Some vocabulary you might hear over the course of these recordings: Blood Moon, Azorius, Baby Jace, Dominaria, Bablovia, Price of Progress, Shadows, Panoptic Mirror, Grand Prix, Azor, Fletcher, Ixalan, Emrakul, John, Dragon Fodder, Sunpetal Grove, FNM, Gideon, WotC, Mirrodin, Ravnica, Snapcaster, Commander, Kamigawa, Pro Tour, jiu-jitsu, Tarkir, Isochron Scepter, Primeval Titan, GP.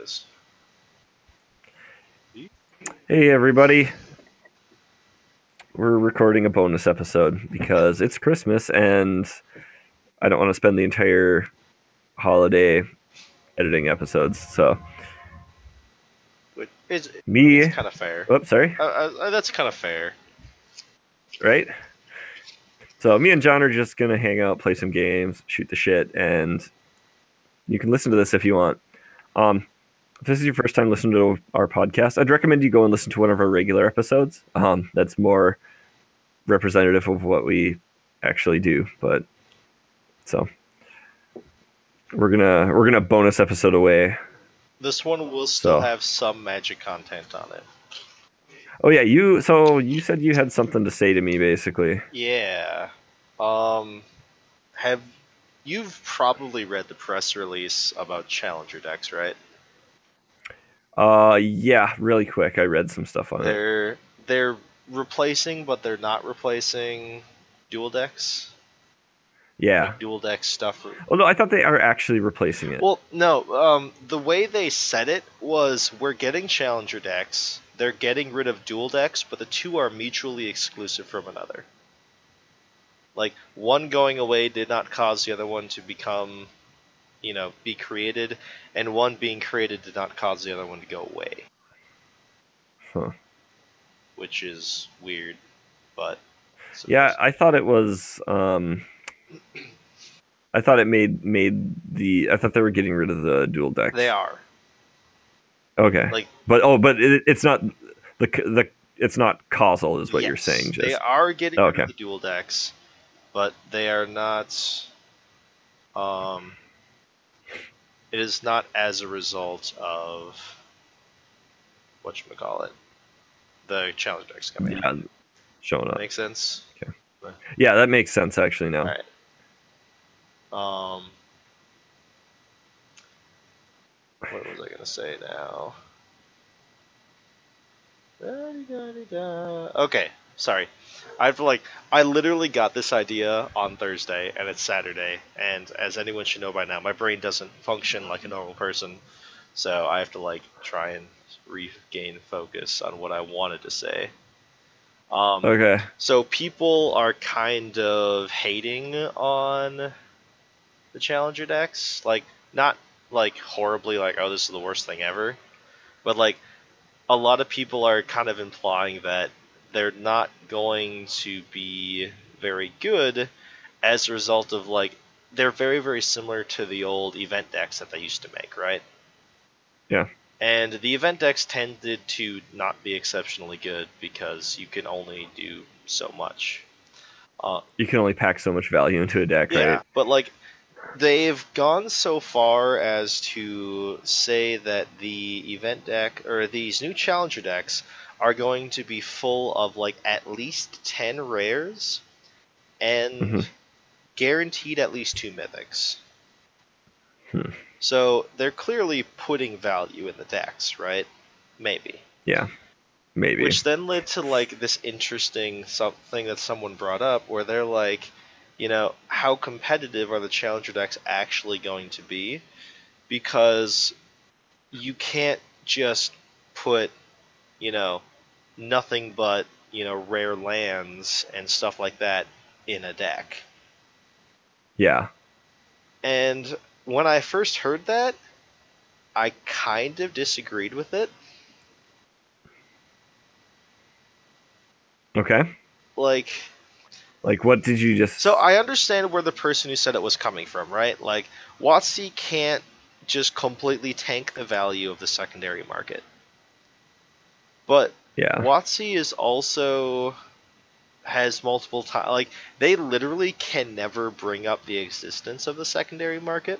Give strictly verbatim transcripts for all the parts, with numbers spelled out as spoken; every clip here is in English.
this. Hey, everybody. We're recording a bonus episode because it's Christmas and I don't want to spend the entire holiday editing episodes, so... Which is, me... That's kind of fair. Oops, sorry? Uh, uh, that's kind of fair. Right? So me and John are just going to hang out, play some games, shoot the shit, and you can listen to this if you want. Um, if this is your first time listening to our podcast, I'd recommend you go and listen to one of our regular episodes. Um, that's more representative of what we actually do. But so we're gonna we're gonna bonus episode away. This one will still so. have some magic content on it. Oh yeah, you. So you said you had something to say to me, basically. Yeah. Um. Have you've probably read the press release about Challenger decks, right? Uh, yeah. Really quick, I read some stuff on they're, it. They're they're replacing, but they're not replacing dual decks. Yeah. Like dual deck stuff. Oh no, I thought they are actually replacing it. Well, no. Um, the way they said it was, we're getting Challenger decks. They're getting rid of dual decks, but the two are mutually exclusive from another. Like, one going away did not cause the other one to become, you know, be created, and one being created did not cause the other one to go away. Huh. Which is weird, but... So yeah, I thought it was, um... I thought it made, made the... I thought they were getting rid of the dual decks. They are. Okay, like, but oh, but it, it's not the the it's not causal, is what yes, you're saying. Just they are getting oh, okay. rid of the dual decks, but they are not. Um, it is not as a result of whatchamacallit, the Challenger decks coming yeah, out, showing up. Makes sense. Okay. Yeah, that makes sense actually now. All right. Um. What was I going to say now? Okay, sorry. I've like I literally got this idea on Thursday, and it's Saturday, and as anyone should know by now, my brain doesn't function like a normal person, so I have to like try and regain focus on what I wanted to say. Um, okay. So people are kind of hating on the Challenger decks, like not. Like, horribly, like, oh, this is the worst thing ever. But, like, a lot of people are kind of implying that they're not going to be very good as a result of, like, they're very, very similar to the old event decks that they used to make, right? Yeah. And the event decks tended to not be exceptionally good because you can only do so much. Uh, you can only pack so much value into a deck, yeah, right? Yeah, but, like... They've gone so far as to say that the event deck, or these new Challenger decks, are going to be full of, like, at least ten rares, and mm-hmm. guaranteed at least two mythics. Hmm. So, they're clearly putting value in the decks, right? Maybe. Yeah, maybe. Which then led to, like, this interesting something that someone brought up, where they're like, you know, how competitive are the Challenger decks actually going to be? Because you can't just put, you know, nothing but, you know, rare lands and stuff like that in a deck. Yeah. And when I first heard that, I kind of disagreed with it. Okay. Like... Like, what did you just... So, I understand where the person who said it was coming from, right? Like, WotC can't just completely tank the value of the secondary market. But yeah. WotC is also... has multiple times... Like, they literally can never bring up the existence of the secondary market.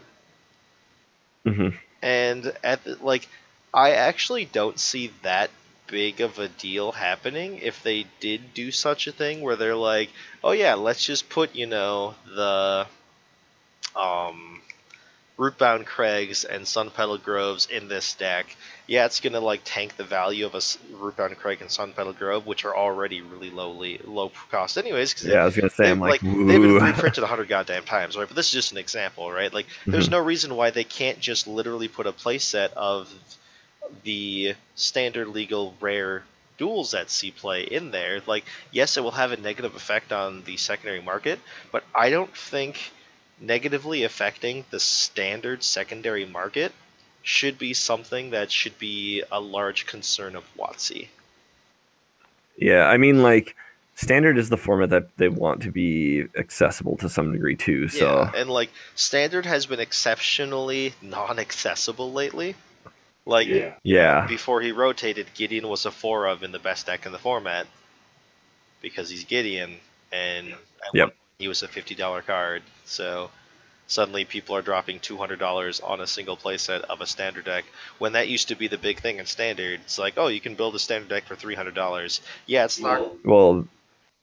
Mm-hmm. And, at the, like, I actually don't see that big of a deal happening if they did do such a thing where they're like, oh yeah, let's just put, you know, the um Rootbound Craigs and Sunpetal Groves in this deck, yeah, it's going to like tank the value of a Rootbound Craig and Sunpetal Grove, which are already really lowly, low cost anyways. Cause yeah, they, I was going to say, I'm like, like they've been reprinted a hundred goddamn times, right? But this is just an example, right? Like, there's mm-hmm. no reason why they can't just literally put a playset of the standard legal rare duels that see play in there. Like, yes, it will have a negative effect on the secondary market, but I don't think negatively affecting the standard secondary market should be something that should be a large concern of WotC. Yeah, I mean, like, standard is the format that they want to be accessible to some degree, too. So. Yeah, and, like, standard has been exceptionally non-accessible lately. Like, yeah. yeah. Before he rotated, Gideon was a four of in the best deck in the format because he's Gideon, and at yep. one point he was a fifty dollars card. So suddenly people are dropping two hundred dollars on a single playset of a standard deck when that used to be the big thing in standard. It's like, oh, you can build a standard deck for three hundred dollars. Yeah, it's not. Well,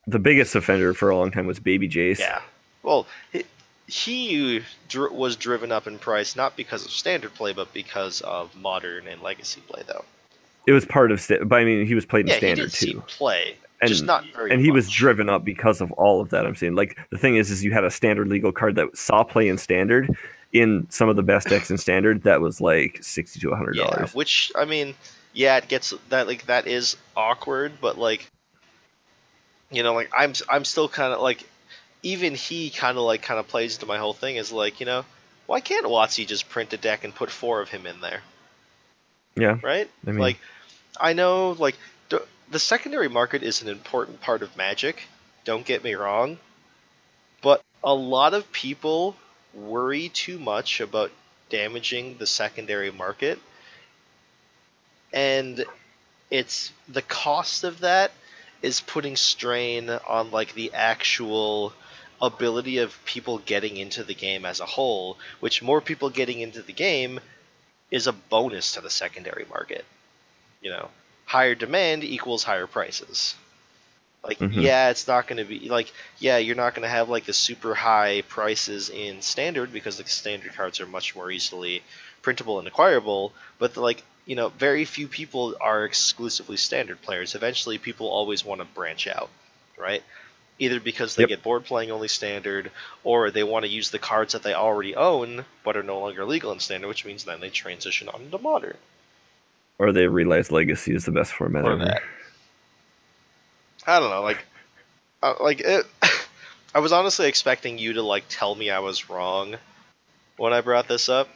the biggest offender for a long time was Baby Jace. Yeah. Well, it, He dr- was driven up in price not because of standard play, but because of modern and legacy play, though. It was part of, sta- but I mean, he was played in yeah, standard he did too. Play, and, just not very. And much. He was driven up because of all of that. I'm saying, like, the thing is, is you had a standard legal card that saw play in standard, in some of the best decks in standard. That was like sixty to a hundred dollars. Yeah, which I mean, yeah, it gets that like that is awkward, but like, you know, like I'm I'm still kind of like. Even he kind of like kind of plays into my whole thing is like, you know, why can't WotC just print a deck and put four of him in there? Yeah. Right? I mean. Like, I know, like, d- the secondary market is an important part of Magic. Don't get me wrong. But a lot of people worry too much about damaging the secondary market. And it's the cost of that is putting strain on, like, the actual ability of people getting into the game as a whole, which more people getting into the game is a bonus to the secondary market. You know, higher demand equals higher prices. Like, mm-hmm. yeah, it's not going to be, like, yeah, you're not going to have, like, the super high prices in standard because the standard cards are much more easily printable and acquirable, but, the, like, you know, very few people are exclusively standard players. Eventually, people always want to branch out, right? Either because they yep. get bored playing only standard, or they want to use the cards that they already own but are no longer legal in standard, which means then they transition on into modern. Or they realize legacy is the best format or ever. That. I don't know, like, uh, like it, I was honestly expecting you to like tell me I was wrong when I brought this up.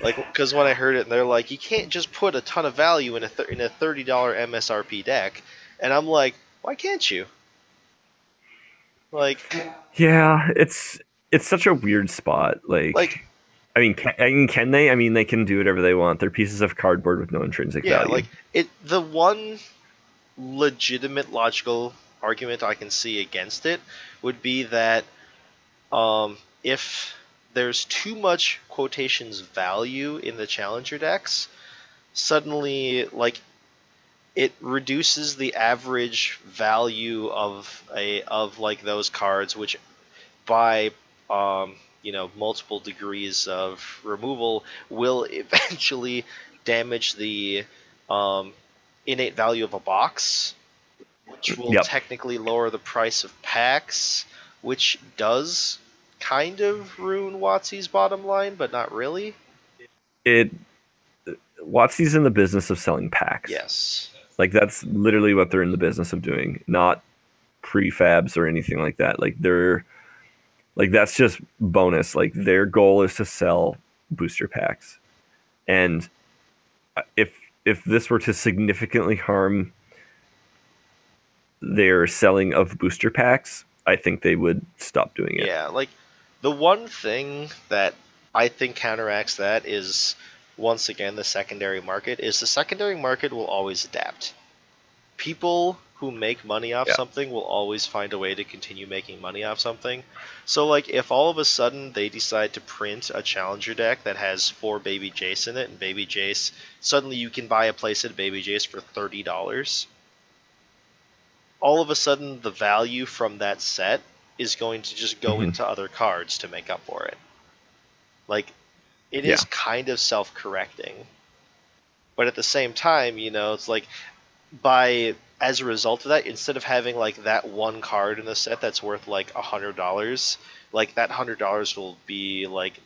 Like, because when I heard it, they're like, you can't just put a ton of value in a th- in a thirty dollars M S R P deck, and I'm like, why can't you? Like, yeah, it's it's such a weird spot. Like, like I mean, can, can they? I mean, they can do whatever they want. They're pieces of cardboard with no intrinsic yeah, value. Yeah, like it. The one legitimate logical argument I can see against it would be that um, if there's too much quotations value in the Challenger decks, suddenly like it reduces the average value of a of like those cards, which by um, you know multiple degrees of removal will eventually damage the um, innate value of a box, which will yep. technically lower the price of packs, which does kind of ruin WotC's bottom line, but not really. It WotC's in the business of selling packs. Yes. Like, that's literally what they're in the business of doing, not prefabs or anything like that. Like, they're like, that's just bonus. Like, their goal is to sell booster packs. And if if this were to significantly harm their selling of booster packs, I think they would stop doing it. Yeah, like, the one thing that I think counteracts that is, once again, the secondary market, is the secondary market will always adapt. People who make money off yeah. something will always find a way to continue making money off something. So, like, if all of a sudden they decide to print a Challenger deck that has four Baby Jace in it, and Baby Jace, suddenly you can buy a playset of Baby Jace for thirty dollars. All of a sudden, the value from that set is going to just go mm-hmm. into other cards to make up for it. Like, it yeah. is kind of self-correcting. But at the same time, you know, it's like by as a result of that, instead of having like that one card in the set that's worth like a hundred dollars, like that hundred dollars will be like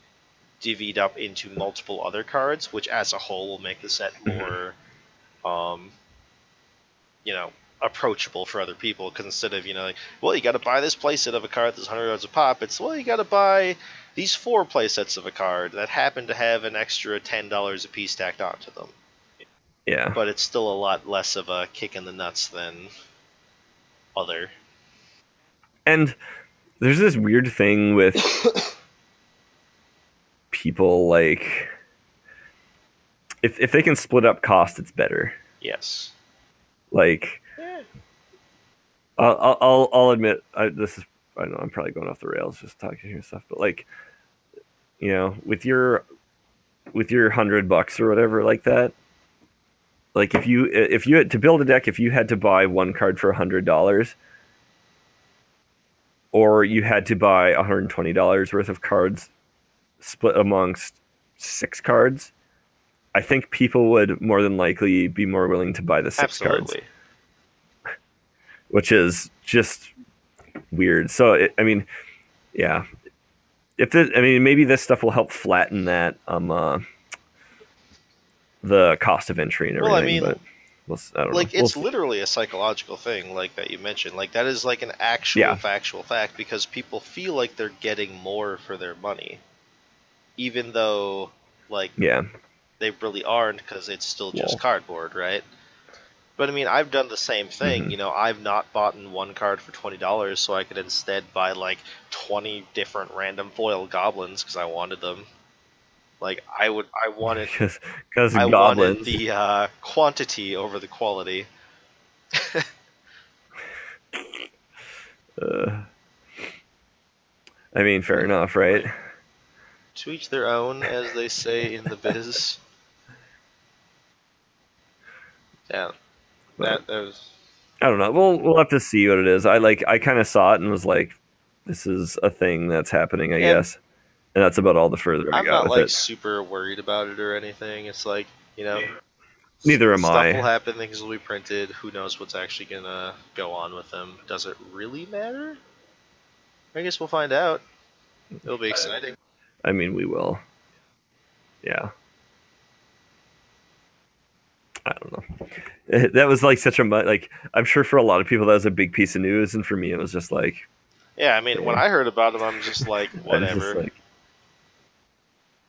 divvied up into multiple other cards, which as a whole will make the set more, mm-hmm. um, you know, approachable for other people. Because instead of, you know, like, well, you got to buy this playset of a card that's a hundred dollars a pop, it's, well, you got to buy these four playsets of a card that happen to have an extra ten dollars a piece stacked onto them. Yeah. But it's still a lot less of a kick in the nuts than other. And there's this weird thing with people, like, if if they can split up cost, it's better. Yes. Like, yeah. I'll, I'll I'll admit, I, this is, I know I'm probably going off the rails just talking here and stuff, but, like, you know, with your with your hundred bucks or whatever like that, like, if you if you had to build a deck, if you had to buy one card for a hundred dollars, or you had to buy a hundred twenty dollars worth of cards split amongst six cards, I think people would more than likely be more willing to buy the six Absolutely. cards. Which is just weird. So, it, I mean, yeah. If this, I mean, maybe this stuff will help flatten that, um, uh, the cost of entry and everything. Well, I mean, but we'll, I don't like know. It's we'll literally a psychological thing, like that you mentioned. Like that is like an actual yeah. factual fact, because people feel like they're getting more for their money, even though, like, yeah. they really aren't, because it's still just yeah. cardboard, right? But I mean, I've done the same thing. Mm-hmm. You know, I've not bought in one card for twenty dollars, so I could instead buy like twenty different random foil goblins because I wanted them. Like, I would, I wanted, Cause, cause I goblins. wanted the uh, quantity over the quality. uh, I mean, fair enough, right? To each their own, as they say in the biz. Yeah, that, that was. I don't know. We'll we'll have to see what it is. I like. I kind of saw it and was like, "This is a thing that's happening," I yeah. guess. And that's about all the further I I'm got not with like it. super worried about it or anything. It's like, you know, neither am stuff I. Stuff will happen. Things will be printed. Who knows what's actually gonna go on with them? Does it really matter? I guess we'll find out. It'll be exciting. I mean, we will. Yeah. I don't know. That was like such a like. I'm sure for a lot of people that was a big piece of news, and for me it was just like. Yeah, I mean, yeah. when I heard about them, I'm just like, whatever.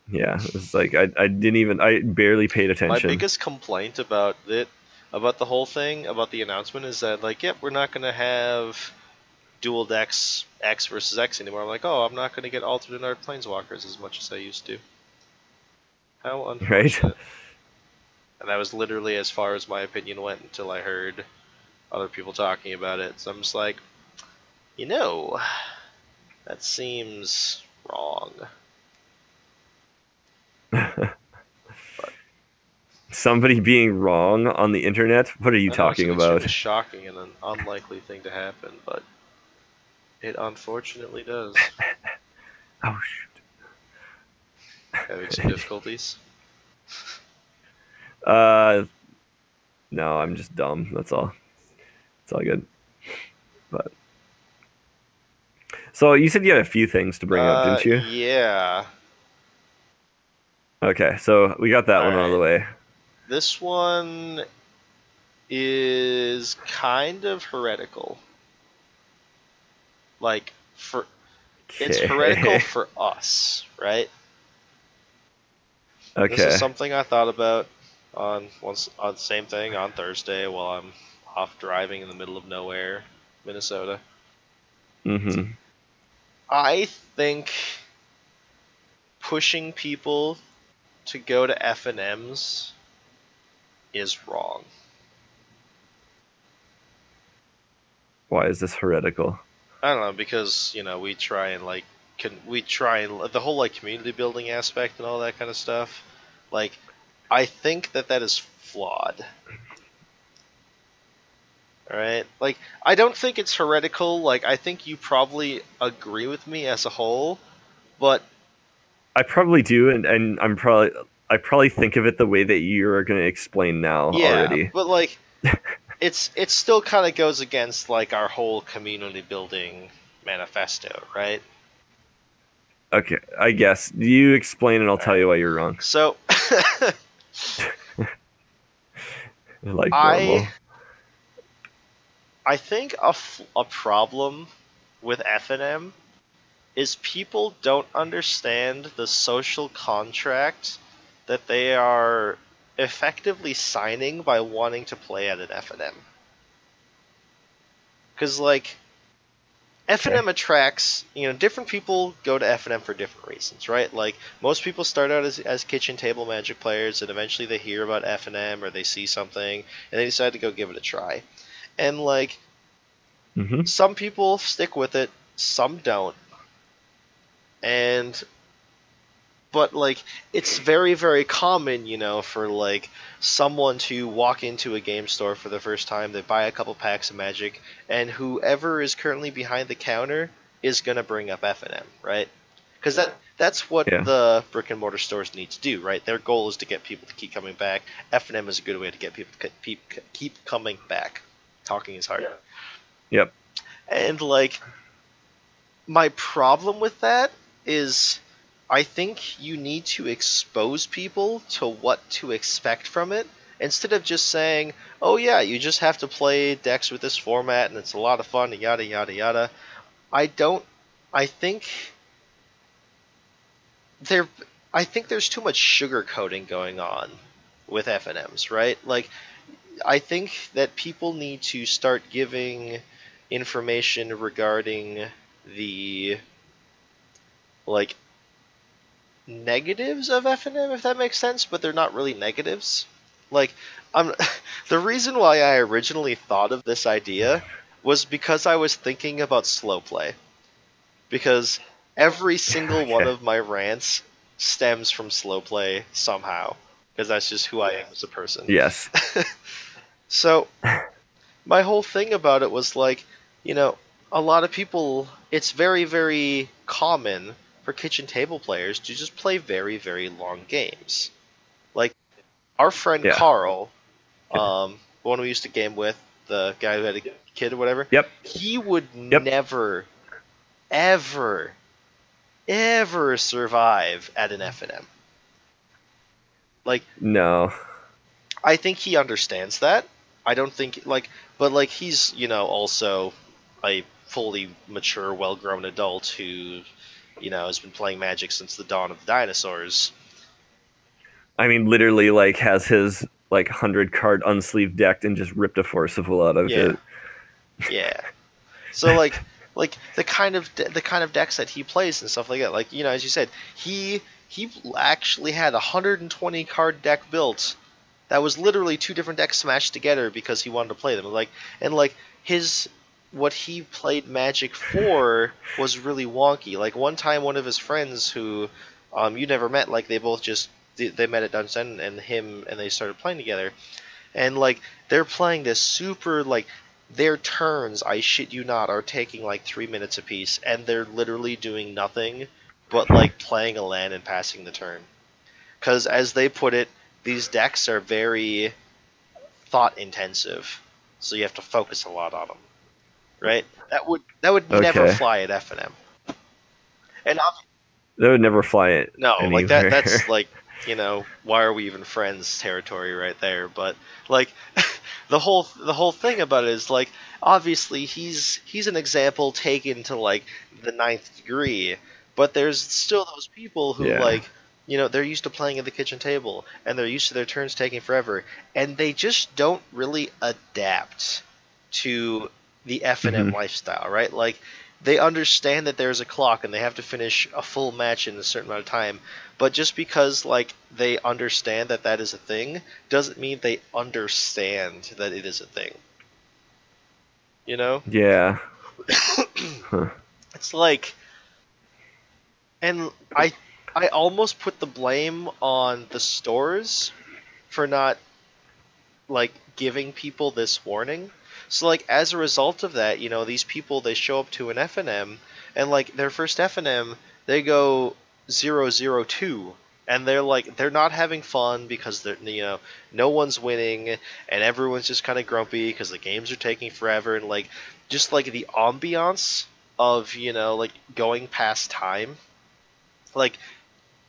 Yeah, it's like I I didn't even I barely paid attention. My biggest complaint about it, about the whole thing, about the announcement is that like, yep, we're not gonna have dual decks X versus X anymore. I'm like, oh, I'm not gonna get alternate art planeswalkers as much as I used to. How unfortunate. Right? And that was literally as far as my opinion went until I heard other people talking about it. So I'm just like, you know, that seems wrong. Somebody being wrong on the internet? What are you I talking know, it's, about? It's a shocking and an unlikely thing to happen, but it unfortunately does. Oh, shoot. Having some difficulties? Uh, no, I'm just dumb. That's all. It's all good. But so you said you had a few things to bring uh, up, didn't you? Yeah. Okay, so we got that All one right. out of the way. This one is kind of heretical. Like, for okay. it's heretical for us, right? Okay. This is something I thought about on once on the same thing on Thursday while I'm off driving in the middle of nowhere, Minnesota. Mm-hmm. I think pushing people to go to F N Ms is wrong. Why is this heretical? I don't know, because, you know, we try and like can we try and the whole like community building aspect and all that kind of stuff. Like, I think that that is flawed. All right? Like, I don't think it's heretical. Like, I think you probably agree with me as a whole, but I probably do, and, and I'm probably I probably think of it the way that you're going to explain now yeah, already. Yeah, but like, it's it still kind of goes against like our whole community building manifesto, right? Okay, I guess. You explain and I'll tell you why you're wrong. So, like I, I think a, a problem with F N M is people don't understand the social contract that they are effectively signing by wanting to play at an F N M. Because, like, F N M okay. attracts, you know, different people go to F N M for different reasons, right? Like, most people start out as, as kitchen table Magic players, and eventually they hear about F N M or they see something, and they decide to go give it a try. And, like, mm-hmm. some people stick with it, some don't. And, but, like, it's very, very common, you know, for, like, someone to walk into a game store for the first time, they buy a couple packs of Magic, and whoever is currently behind the counter is going to bring up F N M, right? Because that that's what yeah. the brick-and-mortar stores need to do, right? Their goal is to get people to keep coming back. F N M is a good way to get people to keep, keep coming back. Talking is hard. Yeah. Yep. And, like, my problem with that is I think you need to expose people to what to expect from it instead of just saying, oh yeah, you just have to play decks with this format and it's a lot of fun and yada yada yada. I don't I think there I think there's too much sugarcoating going on with F N Ms, right? Like I think that people need to start giving information regarding the like negatives of F N M, if that makes sense, but they're not really negatives. Like, I'm the reason why I originally thought of this idea was because I was thinking about slow play. Because every single okay. one of my rants stems from slow play somehow. Because that's just who I am as a person. Yes. So, my whole thing about it was like, you know, a lot of people, it's very, very common for kitchen table players to just play very, very long games. Like, our friend yeah. Carl, um, the one we used to game with, the guy who had a kid or whatever, yep. he would yep. never, ever, ever survive at an F N M. Like, no. I think he understands that. I don't think, like, but, like, he's, you know, also a fully mature, well-grown adult who, you know, has been playing Magic since the dawn of the dinosaurs. I mean, literally, like, has his, like, one hundred card unsleeved decked and just ripped a Forcible out of yeah. it. Yeah. So, like, like the kind of de- the kind of decks that he plays and stuff like that, like, you know, as you said, he he actually had a one hundred twenty card deck built that was literally two different decks smashed together because he wanted to play them. Like, and, like, his... what he played Magic for was really wonky. Like, one time one of his friends who um, you never met, like, they both just, they, they met at Dungeon and him, and they started playing together. And, like, they're playing this super, like, their turns, I shit you not, are taking, like, three minutes apiece, and they're literally doing nothing but, like, playing a land and passing the turn. Because, as they put it, these decks are very thought-intensive, so you have to focus a lot on them. Right, that would that would okay. never fly at F N M, and I'm, that would never fly it. No, anywhere. Like that. That's like, you know, why are we even friends? Territory right there. But like, the whole the whole thing about it is like, obviously he's he's an example taken to like the ninth degree, but there's still those people who yeah. like, you know, they're used to playing at the kitchen table and they're used to their turns taking forever, and they just don't really adapt to the F N M mm-hmm. lifestyle, right? Like, they understand that there's a clock and they have to finish a full match in a certain amount of time, but just because, like, they understand that that is a thing doesn't mean they understand that it is a thing. You know? Yeah. Huh. It's like... And I, I almost put the blame on the stores for not, like, giving people this warning. So, like, as a result of that, you know, these people, they show up to an F N M, and, like, their first F N M, they go zero zero two, and they're like, they're not having fun because they're, you know, no one's winning, and everyone's just kind of grumpy because the games are taking forever, and like, just like the ambiance of, you know, like going past time, like,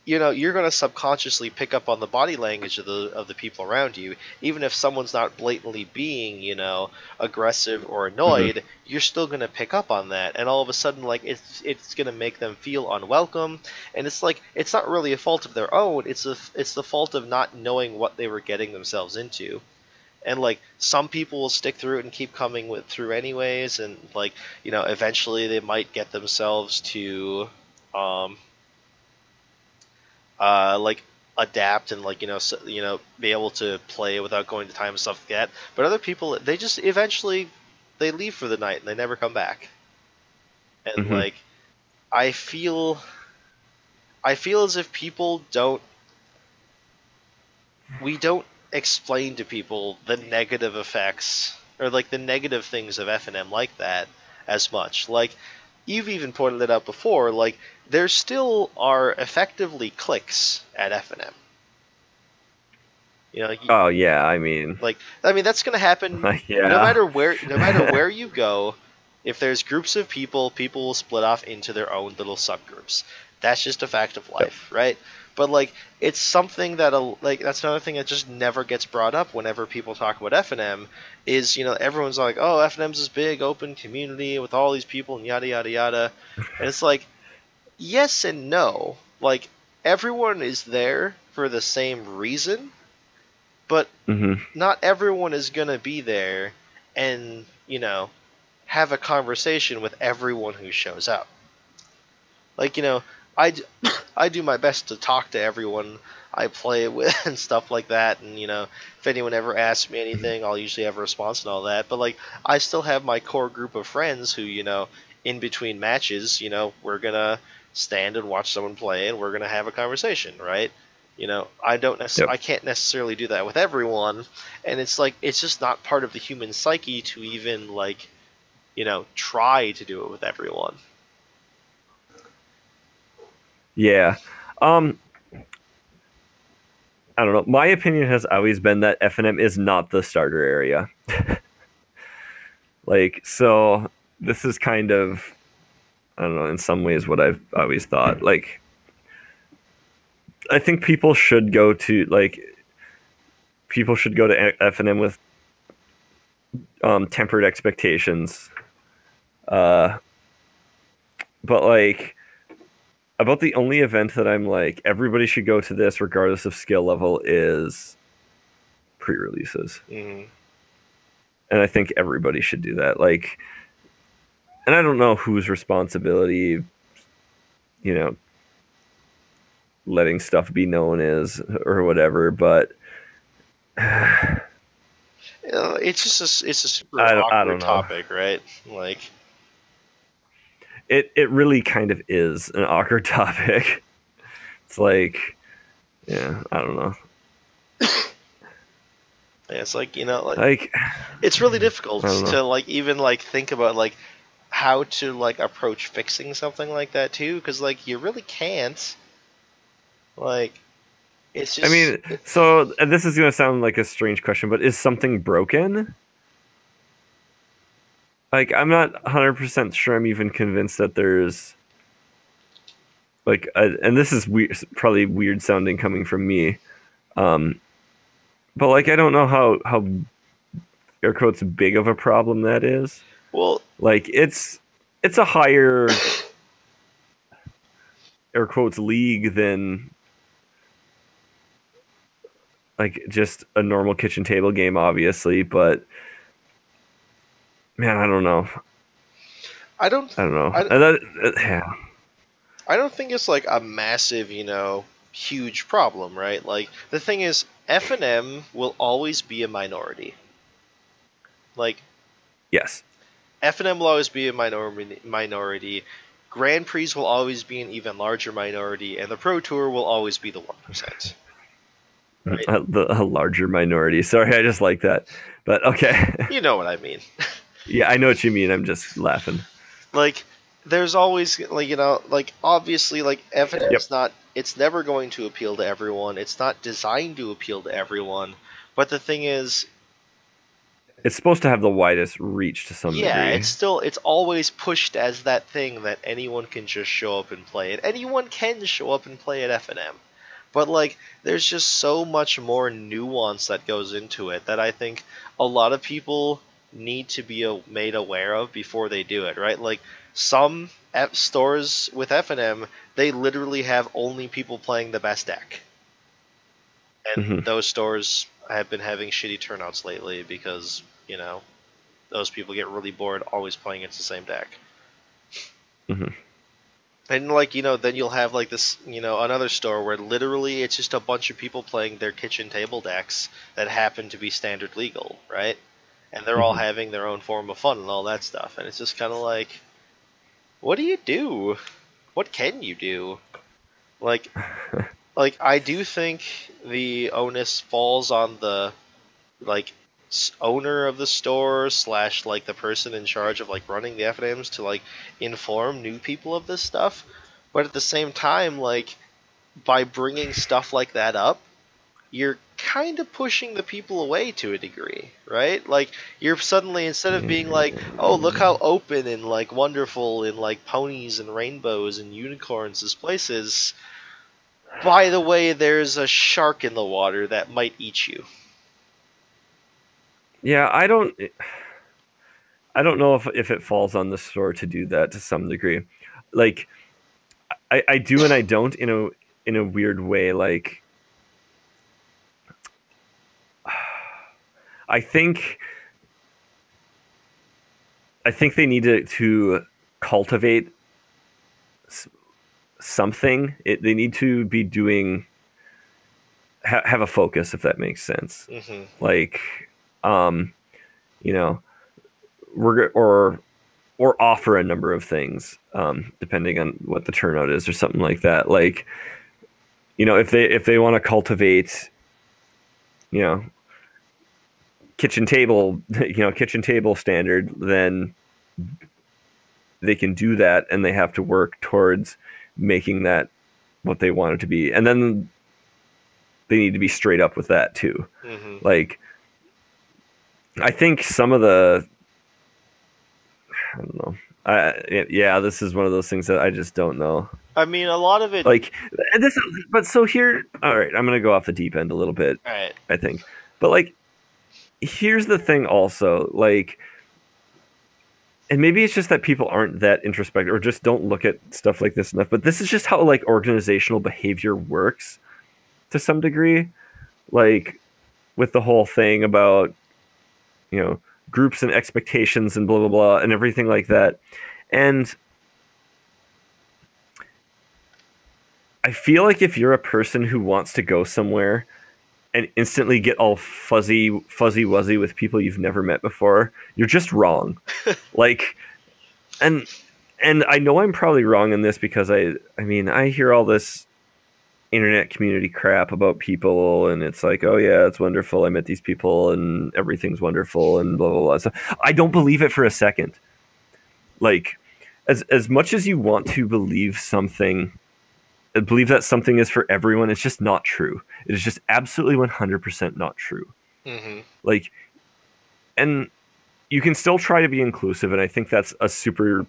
you know, you're gonna subconsciously pick up on the body language of the of the people around you, even if someone's not blatantly being, you know, aggressive or annoyed, mm-hmm. you're still gonna pick up on that, and all of a sudden, like, it's it's gonna make them feel unwelcome, and it's like, it's not really a fault of their own, it's a it's the fault of not knowing what they were getting themselves into. And, like, some people will stick through it and keep coming with, through anyways, and, like, you know, eventually they might get themselves to, um, uh, like, adapt and, like, you know, so, you know, be able to play without going to time and stuff like that. But other people, they just eventually, they leave for the night and they never come back. And, mm-hmm. like, I feel, I feel as if people don't, we don't, explain to people the negative effects or like the negative things of F N M like that as much. Like, you've even pointed it out before, like, there still are effectively cliques at F N M. You know, you, oh yeah, I mean, like, I mean, that's gonna happen yeah. no matter where no matter where you go. If there's groups of people, people will split off into their own little subgroups. That's just a fact of life, yep. right? But, like, it's something that, like, that's another thing that just never gets brought up whenever people talk about F N M is, you know, everyone's like, oh, F N M's this big, open community with all these people and yada, yada, yada. And it's like, yes and no. Like, everyone is there for the same reason, but mm-hmm. not everyone is going to be there and, you know, have a conversation with everyone who shows up. Like, you know, I, I do my best to talk to everyone I play with and stuff like that. And, you know, if anyone ever asks me anything, I'll usually have a response and all that. But, like, I still have my core group of friends who, you know, in between matches, you know, we're going to stand and watch someone play and we're going to have a conversation, right? You know, I don't nec- yep. I can't necessarily do that with everyone. And it's like, it's just not part of the human psyche to even, like, you know, try to do it with everyone. Yeah, um, I don't know. My opinion has always been that F N M is not the starter area. Like, so this is kind of, I don't know, in some ways what I've always thought. Like, I think people should go to, like, people should go to F N M with um, tempered expectations. Uh, but, like... About the only event that I'm like, everybody should go to this regardless of skill level is pre-releases. Mm-hmm. And I think everybody should do that. Like, and I don't know whose responsibility, you know, letting stuff be known is or whatever, but you know, it's just a, it's a super I, awkward I don't know. topic, right? Like, It it really kind of is an awkward topic. It's like, yeah, I don't know. Yeah, it's like, you know, like, like it's really difficult to like even like think about like how to like approach fixing something like that too, because like you really can't. Like, it's just. I mean, so and this is gonna sound like a strange question, but is something broken? Like, I'm not one hundred percent sure I'm even convinced that there's, like, a, and this is weird, probably weird sounding coming from me, um, but, like, I don't know how, how, air quotes, big of a problem that is. Well, like, it's, it's a higher, air quotes, league than, like, just a normal kitchen table game, obviously, but... Man, I don't know. I don't. I don't know. I don't, yeah. I don't think it's like a massive, you know, huge problem, right? Like the thing is, F N M will always be a minority. Like, yes, F N M will always be a minority. Minority. Grand Prix will always be an even larger minority, and the Pro Tour will always be the one percent. Right? A, a larger minority. Sorry, I just like that, but okay. You know what I mean. Yeah, I know what you mean. I'm just laughing. Like, there's always, like, you know, like, obviously, like, F N M is not, it's never going to appeal to everyone. It's not designed to appeal to everyone. But the thing is, it's supposed to have the widest reach to some yeah, degree. Yeah, it's still, it's always pushed as that thing that anyone can just show up and play it. Anyone can show up and play at F N M. But, like, there's just so much more nuance that goes into it that I think a lot of people need to be made aware of before they do it, right? Like, some F- stores with F N M, they literally have only people playing the best deck. And mm-hmm. those stores have been having shitty turnouts lately because, you know, those people get really bored always playing against the same deck. Mm-hmm. And, like, you know, then you'll have, like, this, you know, another store where literally it's just a bunch of people playing their kitchen table decks that happen to be standard legal, right? And they're mm-hmm. all having their own form of fun and all that stuff. And it's just kind of like, what do you do? What can you do? Like, like I do think the onus falls on the, like, owner of the store slash like the person in charge of like running the F N Ms to like inform new people of this stuff, but at the same time, like, by bringing stuff like that up, you're kind of pushing the people away to a degree, right? Like, you're suddenly, instead of being like, oh, look how open and like wonderful and like ponies and rainbows and unicorns this place is, by the way, there's a shark in the water that might eat you. Yeah, I don't I don't know if, if it falls on the store to do that to some degree. Like, I, I do and I don't in a in a weird way. Like, I think I think they need to, to cultivate something. It, they need to be doing ha, have a focus, if that makes sense. Mm-hmm. Like, Um, you know, we're or or offer a number of things, um, depending on what the turnout is or something like that. Like, you know, if they if they want to cultivate, you know, kitchen table, you know, kitchen table standard, then they can do that, and they have to work towards making that what they want it to be, and then they need to be straight up with that too, mm-hmm. like. I think some of the, I don't know. I, yeah, this is one of those things that I just don't know. I mean, a lot of it, like this. But so here, all right, I'm gonna go off the deep end a little bit. All right, I think. But like, here's the thing, also, like, and maybe it's just that people aren't that introspective or just don't look at stuff like this enough. But this is just how like organizational behavior works to some degree, like with the whole thing about, you know, groups and expectations and blah, blah, blah, and everything like that. And I feel like if you're a person who wants to go somewhere and instantly get all fuzzy, fuzzy, wuzzy with people you've never met before, you're just wrong. Like, and, and I know I'm probably wrong in this because I, I mean, I hear all this internet community crap about people, and it's like, oh yeah, it's wonderful, I met these people and everything's wonderful and blah blah blah. So I don't believe it for a second. Like, as as much as you want to believe something, believe that something is for everyone, it's just not true. It is just absolutely one hundred percent not true. Mm-hmm. Like, and you can still try to be inclusive, and I think that's a super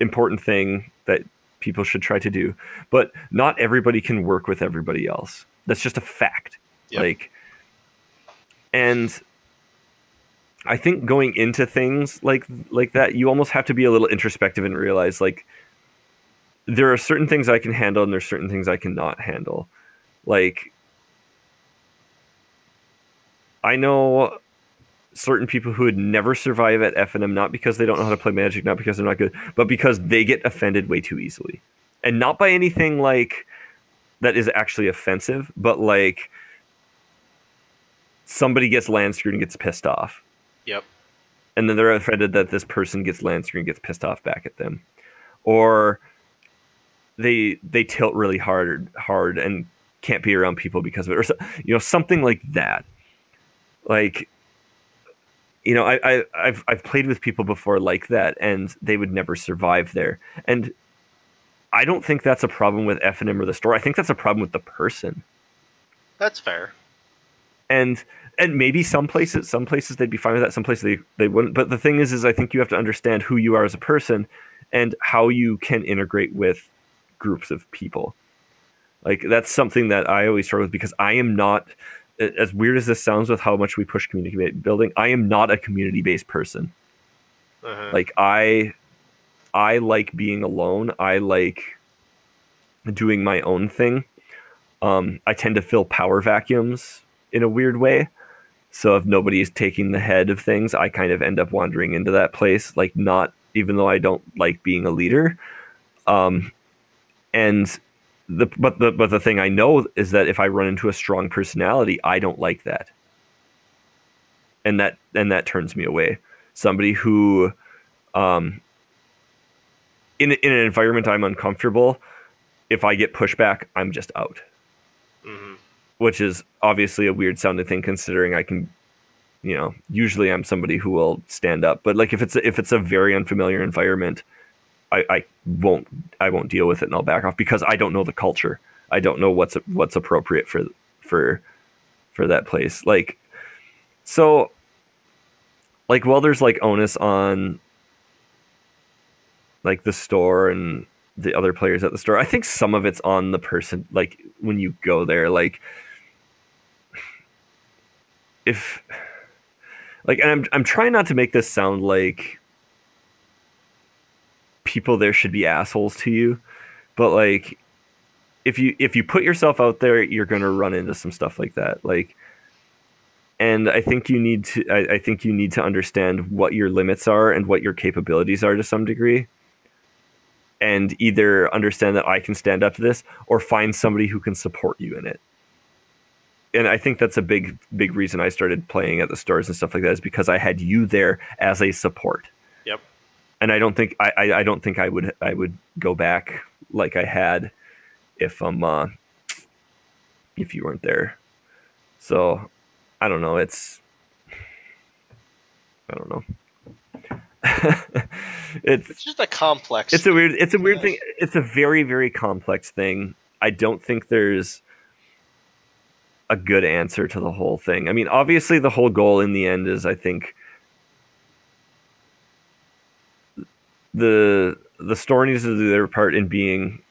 important thing that people should try to do, but not everybody can work with everybody else. That's just a fact. Yep. Like, and I think going into things like, like that, you almost have to be a little introspective and realize, like, there are certain things I can handle and there's certain things I cannot handle. Like, I know certain people who would never survive at F N M, not because they don't know how to play Magic, not because they're not good, but because they get offended way too easily. And not by anything like that is actually offensive, but like somebody gets land screwed and gets pissed off. Yep. And then they're offended that this person gets land screwed and gets pissed off back at them. Or they they tilt really hard hard and can't be around people because of it, or so, you know, something like that. Like, you know, I, I I've I've played with people before like that, and they would never survive there. And I don't think that's a problem with F N M or the store. I think that's a problem with the person. That's fair. And and maybe some places some places they'd be fine with that, some places they, they wouldn't. But the thing is is I think you have to understand who you are as a person and how you can integrate with groups of people. Like, that's something that I always struggle with, because I am not, as weird as this sounds with how much we push community building, I am not a community-based person. Uh-huh. Like, I I like being alone. I like doing my own thing. Um, I tend to fill power vacuums in a weird way. So if nobody is taking the head of things, I kind of end up wandering into that place. Like, not, even though I don't like being a leader. Um, and... The, but the but the thing I know is that if I run into a strong personality, I don't like that, and that and that turns me away. Somebody who, um, in in an environment I'm uncomfortable, if I get pushback, I'm just out. Mm-hmm. Which is obviously a weird sounding thing, considering I can, you know, usually I'm somebody who will stand up. But like if it's if it's a very unfamiliar environment, I, I won't I won't deal with it, and I'll back off because I don't know the culture. I don't know what's what's appropriate for for for that place. Like, so like while there's like onus on like the store and the other players at the store, I think some of it's on the person. Like when you go there, like if like and I'm I'm trying not to make this sound like people there should be assholes to you, but like if you if you put yourself out there, you're gonna run into some stuff like that. Like, and I think you need to I, I think you need to understand what your limits are and what your capabilities are to some degree, and either understand that I can stand up to this or find somebody who can support you in it. And I think that's a big big reason I started playing at the stores and stuff like that, is because I had you there as a support. And I don't think I, I, I don't think I would I would go back like I had if um uh, if you weren't there. So I don't know. It's I don't know. it's it's just a complex. It's a weird. It's a weird yeah. thing. It's a very very complex thing. I don't think there's a good answer to the whole thing. I mean, obviously, the whole goal in the end is I think. the the store needs to do their part in being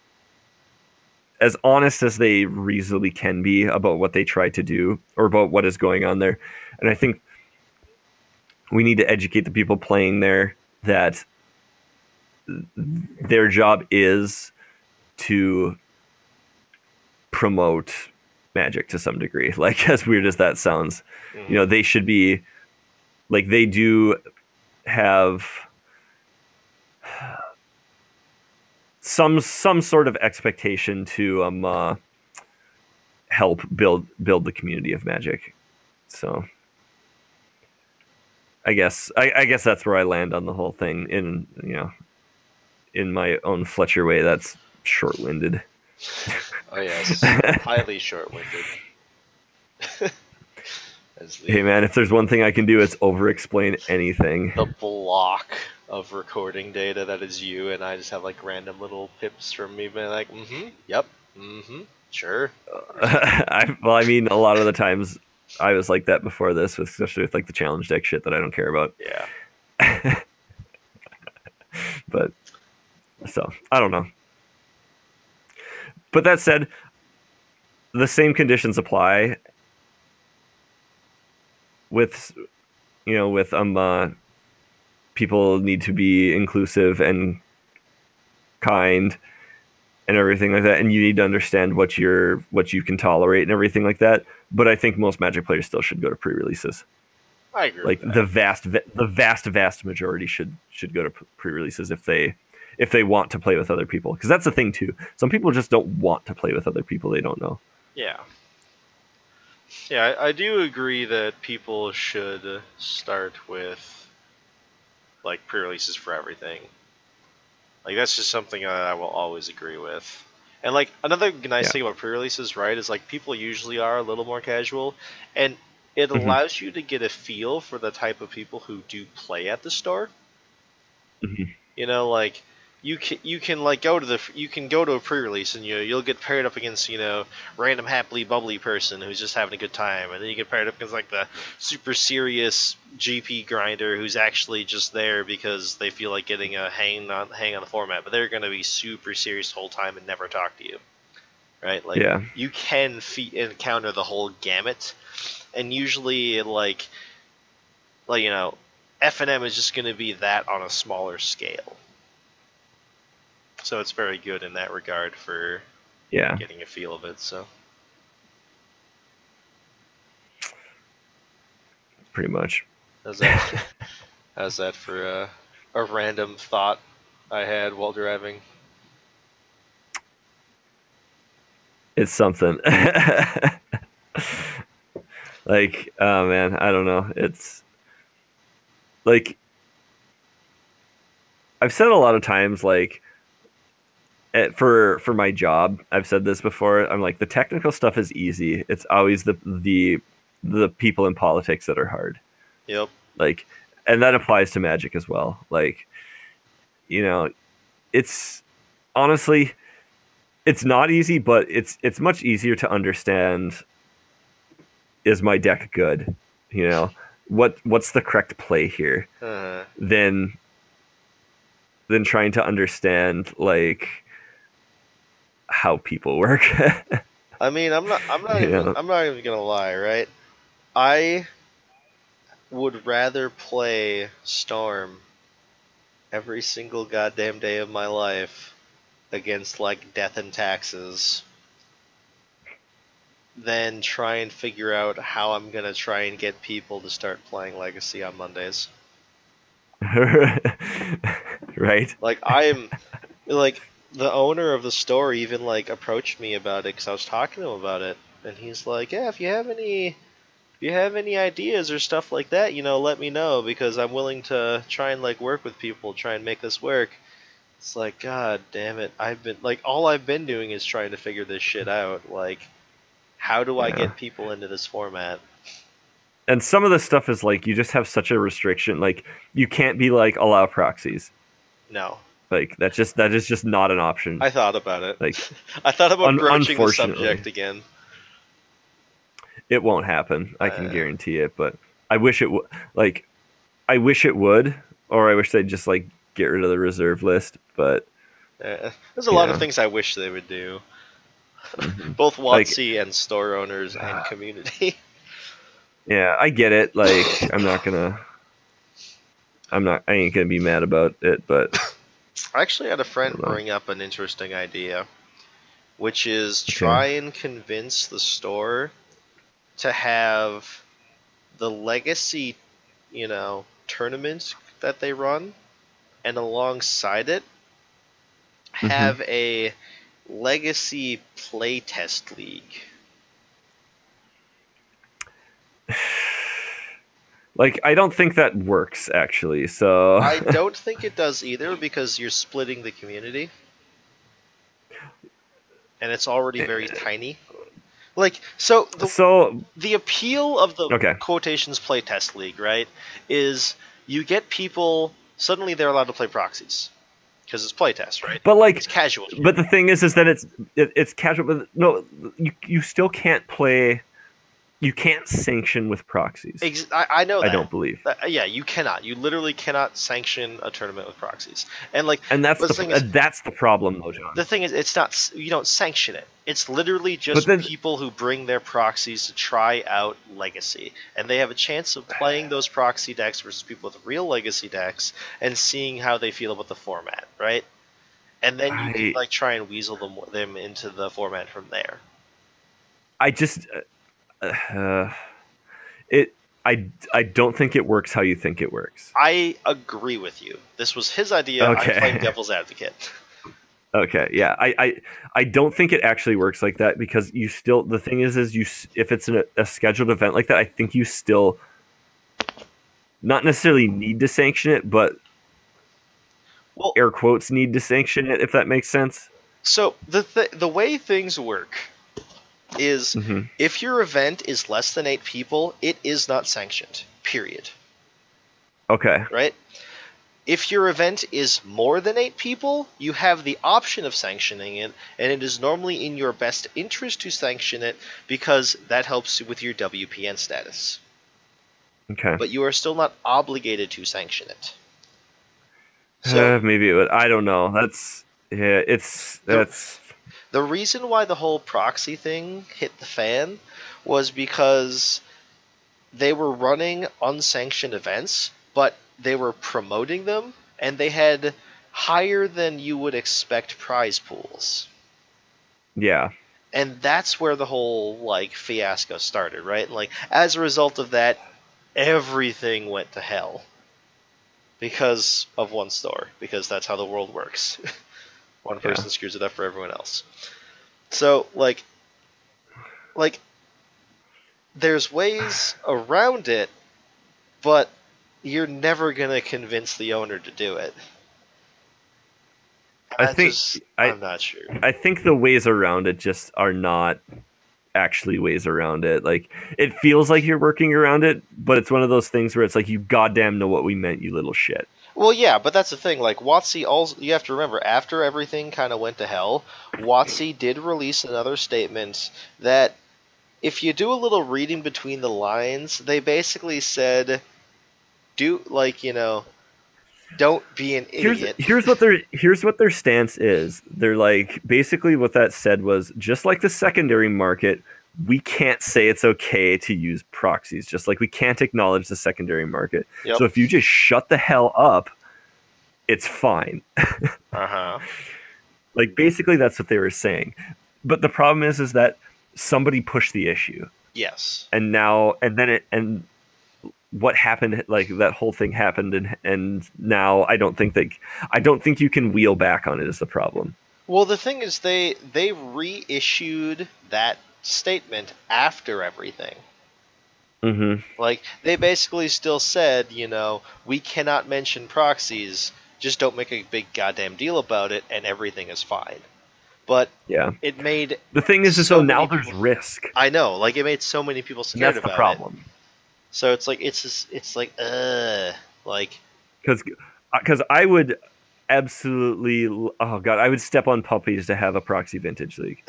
as honest as they reasonably can be about what they try to do or about what is going on there. And I think we need to educate the people playing there that their job is to promote magic to some degree. Like, as weird as that sounds, mm-hmm. you know, they should be like, they do have some some sort of expectation to um uh, help build build the community of magic. So I guess I, I guess that's where I land on the whole thing. In you know, in my own Fletcher way, that's short-winded. Oh yes, highly short-winded. Hey man, if there's one thing I can do, it's over-explain anything. The block of recording data that is you, and I just have like random little pips from me being like, mm-hmm, yep, mm-hmm, sure. Uh, I, well, I mean, a lot of the times I was like that before this, with, especially with like the challenge deck shit that I don't care about. Yeah. But, so, I don't know. But that said, the same conditions apply with, you know, with, um, uh, people need to be inclusive and kind and everything like that. And you need to understand what you're, what you can tolerate and everything like that. But I think most Magic players still should go to pre-releases. I agree. Like with that. the vast, the vast, vast majority should, should go to pre-releases if they, if they want to play with other people. Cause that's the thing too. Some people just don't want to play with other people they don't know. Yeah. Yeah. I, I do agree that people should start with, like, pre-releases for everything. Like, that's just something that I will always agree with. And, like, another nice yeah. thing about pre-releases, right, is, like, people usually are a little more casual. And It mm-hmm. allows you to get a feel for the type of people who do play at the start. Mm-hmm. You know, like you can you can like go to the you can go to a pre-release and you you'll get paired up against, you know, random happily bubbly person who's just having a good time, and then you get paired up against like the super serious G P grinder who's actually just there because they feel like getting a hang on hang on the format, but they're going to be super serious the whole time and never talk to you. Right, like yeah. you can fe- encounter the whole gamut, and usually, like, like you know, F N M is just going to be that on a smaller scale. So it's very good in that regard for yeah. getting a feel of it. So pretty much. How's that? How's that for uh, a random thought I had while driving? It's something. Like, oh man, I don't know. It's like I've said a lot of times, like at, for for my job, I've said this before. I'm like, the technical stuff is easy. It's always the the the people in politics that are hard. Yep. Like, and that applies to Magic as well. Like, you know, it's honestly. It's not easy, but it's it's much easier to understand. Is my deck good? You know, what what's the correct play here? Uh-huh. Than than trying to understand like how people work. I mean, I'm not I'm not even, know? I'm not even gonna lie, right? I would rather play Storm every single goddamn day of my life against like Death and Taxes, then try and figure out how I'm gonna try and get people to start playing Legacy on Mondays. Right? Like I'm, like the owner of the store even like approached me about it because I was talking to him about it, and he's like, "Yeah, if you have any, if you have any ideas or stuff like that, you know, let me know because I'm willing to try and like work with people, try and make this work." It's like, God damn it, I've been, like, all I've been doing is trying to figure this shit out. Like, how do I yeah. get people into this format? And some of the stuff is, like, you just have such a restriction. Like, you can't be, like, allow proxies. No. Like, that's just, that is just not an option. I thought about it. Like, I thought about un- broaching the subject again. It won't happen. I can uh, guarantee it, but I wish it would, like, I wish it would, or I wish they'd just, like, get rid of the reserve list, but uh, there's a lot know. of things I wish they would do. Both WotC like, and store owners uh, and community. Yeah, I get it. Like, I'm not gonna, I'm not, I ain't gonna be mad about it. But I actually had a friend bring up an interesting idea, which is okay. try and convince the store to have the Legacy, you know, tournament that they run. And alongside it, have mm-hmm. a Legacy playtest league. Like, I don't think that works, actually. So I don't think it does either, because you're splitting the community, and it's already very tiny. Like, so the, so the appeal of the okay. quotations playtest league, right, is you get people. Suddenly they're allowed to play proxies because it's playtest, right? But like, it's casual. But the thing is, is that it's it, it's casual. But no, you you still can't play. You can't sanction with proxies. Ex- I, I know. That. I don't believe. That, yeah, you cannot. You literally cannot sanction a tournament with proxies. And like, and that's the, the thing uh, is, that's the problem, though, John. The thing is, it's not. You don't sanction it. It's literally just then, people who bring their proxies to try out Legacy, and they have a chance of playing those proxy decks versus people with real Legacy decks and seeing how they feel about the format, right? And then you I, can like try and weasel them them into the format from there. I just. Uh, Uh, it I, I don't think it works how you think it works. I agree with you. This was his idea. Okay. I'm playing devil's advocate. Okay, yeah. I, I I don't think it actually works like that because you still the thing is is you if it's an, a scheduled event like that, I think you still not necessarily need to sanction it, but well, air quotes need to sanction it, if that makes sense. So the th- the way things work is mm-hmm. if your event is less than eight people, it is not sanctioned, period. Okay. Right? If your event is more than eight people, you have the option of sanctioning it, and it is normally in your best interest to sanction it because that helps with your W P N status. Okay. But you are still not obligated to sanction it. So, uh, maybe it would. I don't know. That's yeah. It's that's the, the reason why the whole proxy thing hit the fan was because they were running unsanctioned events, but they were promoting them, and they had higher than you would expect prize pools. Yeah. And that's where the whole like fiasco started, right? Like as a result of that, everything went to hell. Because of one store, because that's how the world works. One person yeah. screws it up for everyone else. So, like, like, there's ways around it, but you're never gonna convince the owner to do it. I, I think just, I, I'm not sure. I think the ways around it just are not actually ways around it. Like, it feels like you're working around it, but it's one of those things where it's like, you goddamn know what we meant, you little shit. Well, yeah, but that's the thing. Like, WotC also, you have to remember, after everything kind of went to hell, WotC did release another statement that, if you do a little reading between the lines, they basically said, do, like, you know, don't be an idiot. Here's, here's what their here's what their stance is. They're like, basically what that said was, just like the secondary market, we can't say it's okay to use proxies, just like we can't acknowledge the secondary market. Yep. So if you just shut the hell up, it's fine. Uh-huh. Like, basically that's what they were saying. But the problem is is that somebody pushed the issue. Yes. And now and then it and what happened, like that whole thing happened, and and now I don't think that I don't think you can wheel back on it is the problem. Well, the thing is, they they reissued that statement after everything. Mm-hmm. Like, they basically still said, you know, we cannot mention proxies, just don't make a big goddamn deal about it, and everything is fine. But yeah. it made the thing is, so, so now people, there's risk. I know, like it made so many people scared That's about it. That's the problem. It. So it's like it's just, it's like uh like because because I would absolutely oh god I would step on puppies to have a proxy vintage league.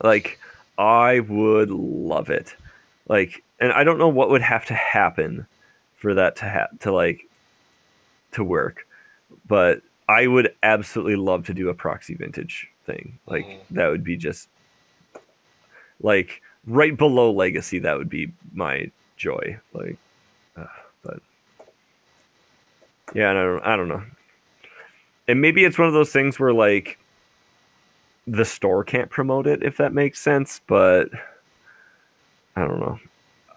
Like, I would love it. Like, and I don't know what would have to happen for that to ha- to like to work, but I would absolutely love to do a proxy vintage thing. Like mm. that would be just like. Right below Legacy, that would be my joy. Like, uh, but yeah, I don't, I don't know. And maybe it's one of those things where like the store can't promote it, if that makes sense. But I don't know.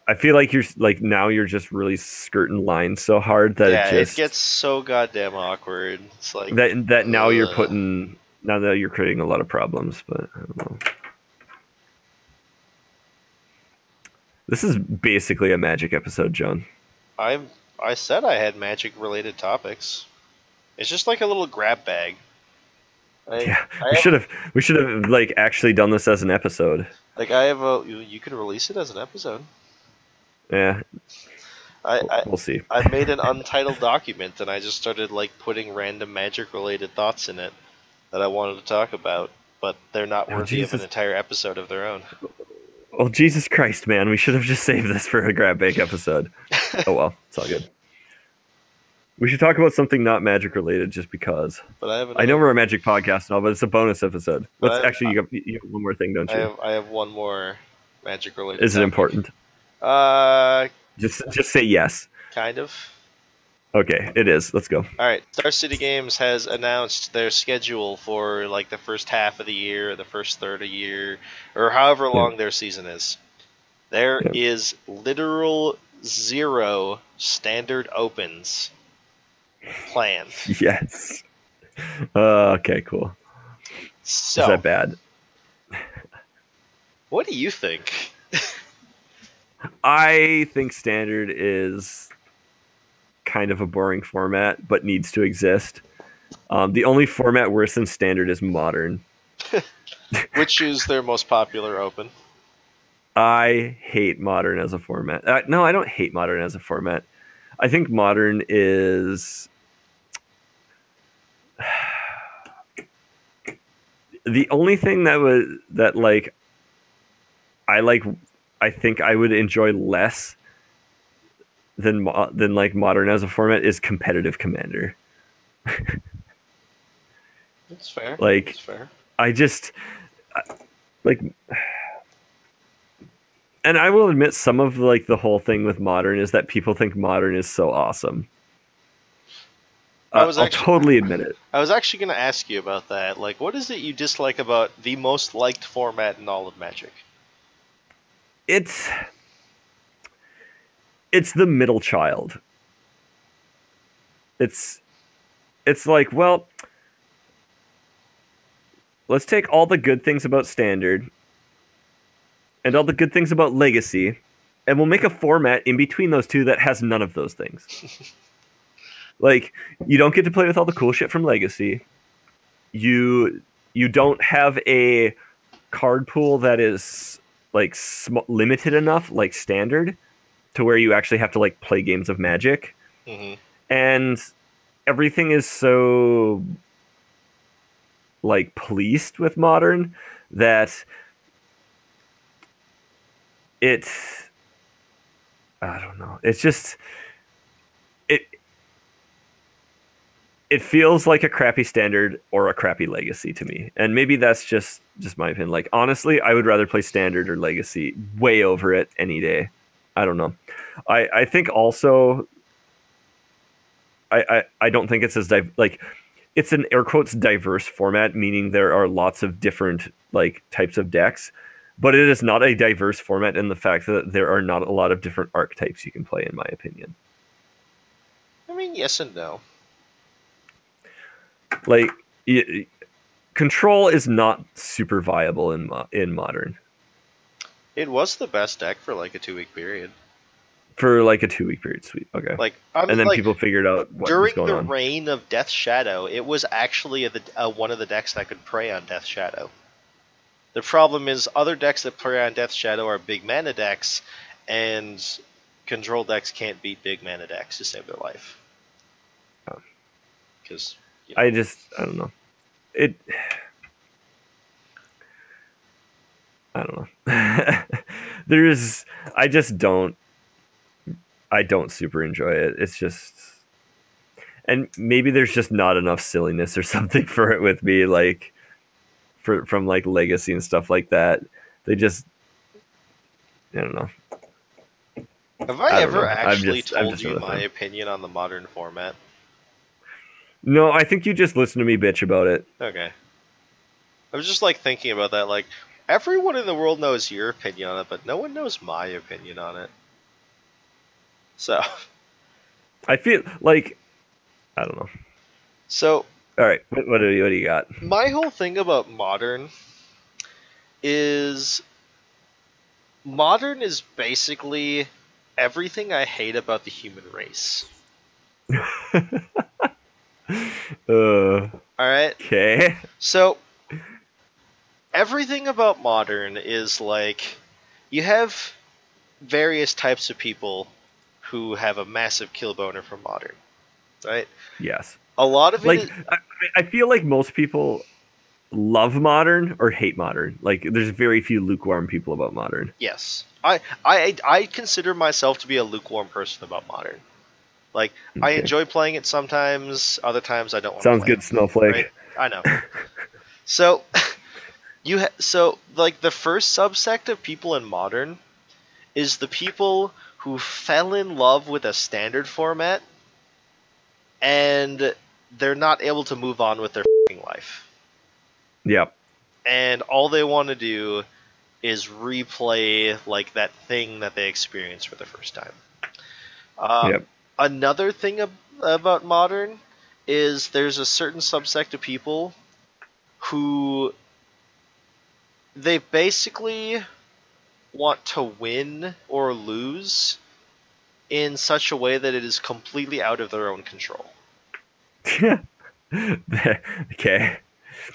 I feel like you're like now you're just really skirting lines so hard that yeah, it, just, it gets so goddamn awkward. It's like that. That now ugh. you're putting now that you're creating a lot of problems. But I don't know. This is basically a Magic episode, John. I I said I had Magic-related topics. It's just like a little grab bag. I, yeah, I we should have we should have like actually done this as an episode. Like I have a, you could release it as an episode. Yeah, I, I we'll see. I made an untitled document, and I just started like putting random Magic-related thoughts in it that I wanted to talk about, but they're not oh, worthy Jesus. of an entire episode of their own. Well, Jesus Christ, man, we should have just saved this for a grab bake episode. Oh well, it's all good. We should talk about something not Magic related just because. But I, have another... I know we're a Magic podcast and all, but it's a bonus episode. Let's have, actually, you have, you have one more thing, don't you? I have, I have one more Magic related. Is it topic. important? Uh, just, just say yes. Kind of. Okay, it is. Let's go. All right. Star City Games has announced their schedule for like the first half of the year, or the first third of the year, or however long yeah. their season is. There yeah. is literal zero standard opens planned. Yes. Uh, okay, cool. So, is that bad? What do you think? I think standard is kind of a boring format, but needs to exist. Um, the only format worse than standard is modern. Which is their most popular open? I hate Modern as a format. Uh, no, I don't hate Modern as a format. I think Modern is... the only thing that was that like I like I think I would enjoy less than than like Modern as a format is competitive Commander. That's fair. Like That's fair. I just like and I will admit some of like the whole thing with Modern is that people think Modern is so awesome. I was I'll actually, totally admit it. I was actually going to ask you about that. Like, what is it you dislike about the most liked format in all of Magic? It's it's the middle child. It's it's like, well, let's take all the good things about Standard and all the good things about Legacy, and we'll make a format in between those two that has none of those things. Like, you don't get to play with all the cool shit from Legacy. You you don't have a card pool that is, like, sm- limited enough, like Standard, to where you actually have to, like, play games of Magic. Mm-hmm. And everything is so, like, policed with Modern that it's... I don't know. It's just... it. It feels like a crappy Standard or a crappy Legacy to me. And maybe that's just, just my opinion. Like, honestly, I would rather play Standard or Legacy way over it any day. I don't know. I, I think also, I, I, I don't think it's as, div- like, it's an air quotes diverse format, meaning there are lots of different, like, types of decks. But it is not a diverse format in the fact that there are not a lot of different archetypes you can play, in my opinion. I mean, yes and no. Like, y- Control is not super viable in mo- in Modern. It was the best deck for like a two week period. For like a two week period, sweet. Okay. Like, I mean, and then like, people figured out what was going on. During the reign of Death's Shadow, it was actually a, a, one of the decks that could prey on Death's Shadow. The problem is other decks that prey on Death's Shadow are big mana decks, and Control decks can't beat big mana decks to save their life. Because. Oh. I just, I don't know. It, I don't know. There's, I just don't, I don't super enjoy it. It's just, and maybe there's just not enough silliness or something for it with me, like, for from like Legacy and stuff like that. They just, I don't know. Have I, I ever know. actually just, told you my opinion on the Modern format? No, I think you just listen to me bitch about it. Okay. I was just, like, thinking about that. Like, everyone in the world knows your opinion on it, but no one knows my opinion on it. So. I feel like... I don't know. So. All right. What, what, do, you, what do you got? My whole thing about Modern is... Modern is basically everything I hate about the human race. Uh, Alright. Okay. So, everything about Modern is like, you have various types of people who have a massive kill boner for Modern. Right? Yes. A lot of it like, is... I, I feel like most people love Modern or hate Modern. Like, there's very few lukewarm people about Modern. Yes. I, I, I consider myself to be a lukewarm person about Modern. Like, okay. I enjoy playing it sometimes, other times I don't want to play it. Sounds good, Snowflake. Right? I know. So, you ha- so like, the first subsect of people in Modern is the people who fell in love with a Standard format, and they're not able to move on with their f***ing life. Yep. And all they want to do is replay, like, that thing that they experienced for the first time. Um, yep. Another thing ab- about Modern is there's a certain subsect of people who they basically want to win or lose in such a way that it is completely out of their own control. Okay.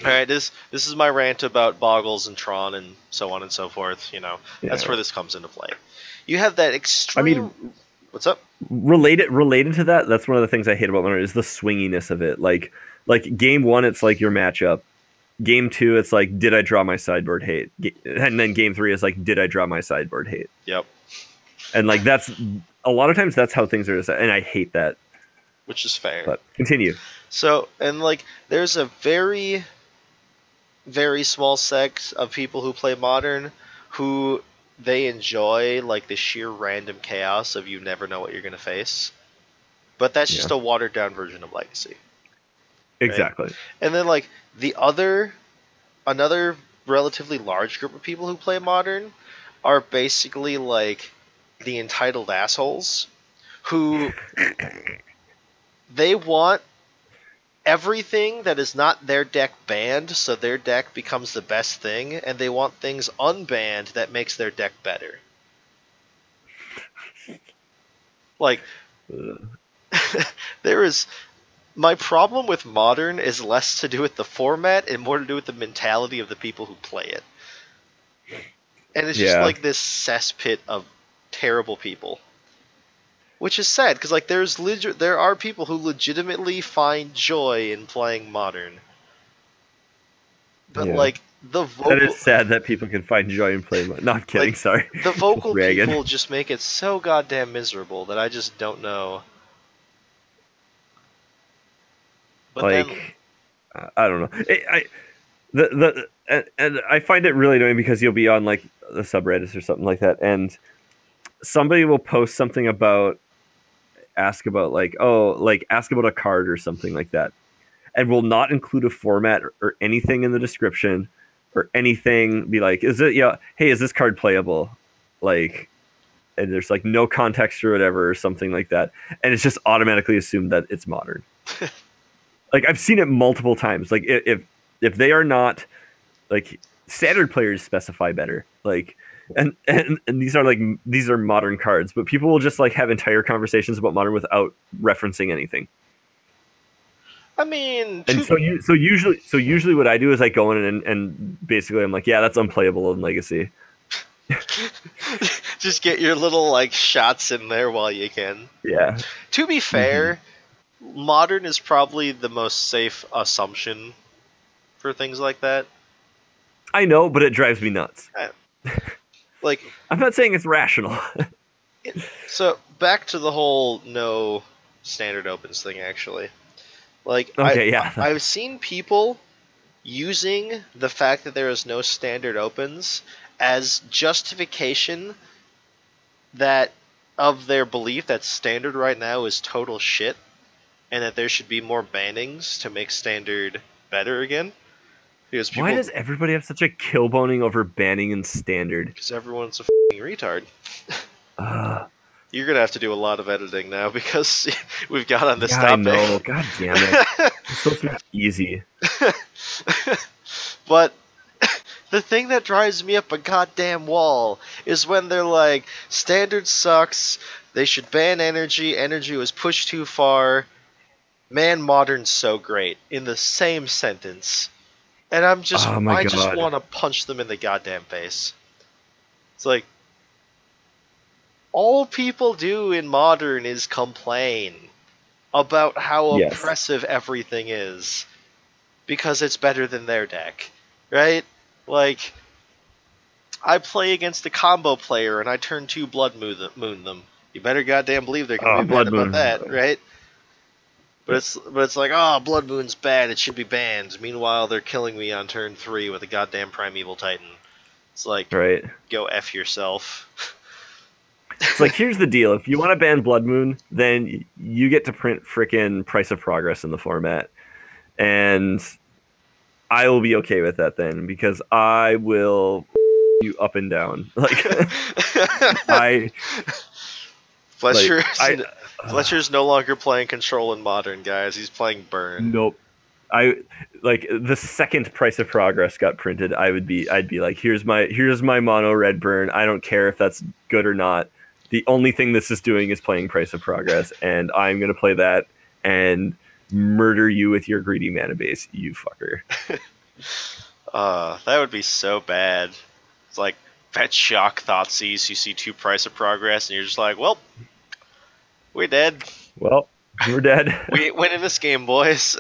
All right, this this is my rant about Boggles and Tron and so on and so forth. You know, yeah. That's where this comes into play. You have that extreme. I mean, what's up? Related, related to that, that's one of the things I hate about Leonard is the swinginess of it. Like, like game one, it's like your matchup. Game two, it's like, did I draw my sideboard hate? And then game three is like, did I draw my sideboard hate? Yep. And like that's a lot of times that's how things are, and I hate that. Which is fair. But continue. So, and like, there's a very, very small sect of people who play Modern who they enjoy like the sheer random chaos of you never know what you're going to face. But that's yeah. just a watered down version of Legacy. Exactly. Right? And then like the other, another relatively large group of people who play Modern are basically like the entitled assholes who they want everything that is not their deck banned, so their deck becomes the best thing, and they want things unbanned that makes their deck better. Like, there is... My problem with Modern is less to do with the format and more to do with the mentality of the people who play it. And it's yeah. just like this cesspit of terrible people. Which is sad, because like there's leg- there are people who legitimately find joy in playing Modern. But yeah. like the vocal... That is sad that people can find joy in playing Modern. No, I'm kidding, like, sorry. The vocal people just make it so goddamn miserable that I just don't know... But like, then... I don't know. It, I, the the and, and I find it really annoying because you'll be on like the subreddits or something like that, and somebody will post something about ask about like oh like ask about a card or something like that, and will not include a format or, or anything in the description or anything. Be like, is it yeah? You know, hey, is this card playable? Like, and there's like no context or whatever or something like that, and it's just automatically assumed that it's Modern. Like, I've seen it multiple times. Like, if if they are not, like, standard players specify better. Like, and, and, and these are, like, these are Modern cards. But people will just, like, have entire conversations about Modern without referencing anything. I mean... And so you, so usually so usually what I do is I go in and, and basically I'm like, yeah, that's unplayable in Legacy. Just get your little, like, shots in there while you can. Yeah. To be fair... Mm-hmm. Modern is probably the most safe assumption for things like that. I know, but it drives me nuts. I, like, I'm not saying it's rational. It, so back to the whole no standard opens thing. Actually, like, okay, I, yeah. I, I've seen people using the fact that there is no standard opens as justification that of their belief that standard right now is total shit. And that there should be more bannings to make standard better again. Because people, why does everybody have such a killboning over banning and standard? Because everyone's a f***ing retard. Uh, You're gonna have to do a lot of editing now because we've got on this yeah, topic. I know. God damn it! It's supposed to be easy. But the thing that drives me up a goddamn wall is when they're like, "Standard sucks. They should ban energy. Energy was pushed too far." Man, Modern's so great in the same sentence, and I'm just oh I God. just want to punch them in the goddamn face. It's like all people do in Modern is complain about how yes. oppressive everything is because it's better than their deck, right? Like I play against a combo player and I turn two Blood Moon them. You better goddamn believe they're gonna oh, be mad about that, right? But it's but it's like, oh, Blood Moon's bad, it should be banned. Meanwhile, they're killing me on turn three with a goddamn Primeval Titan. It's like, right. Go F yourself. It's like, here's the deal. If you want to ban Blood Moon, then you get to print frickin' Price of Progress in the format. And I will be okay with that then, because I will you up and down. Like, I... Fletcher... Like, I, Fletcher's no longer playing Control in Modern, guys. He's playing Burn. Nope. I like the second Price of Progress got printed. I would be, I'd be like, here's my, here's my mono red Burn. I don't care if that's good or not. The only thing this is doing is playing Price of Progress, and I'm gonna play that and murder you with your greedy mana base, you fucker. Uh, that would be so bad. It's like that shock Thoughtseize. You see two Price of Progress, and you're just like, well, we're dead. Well, we're dead. We ain't winning this game, boys.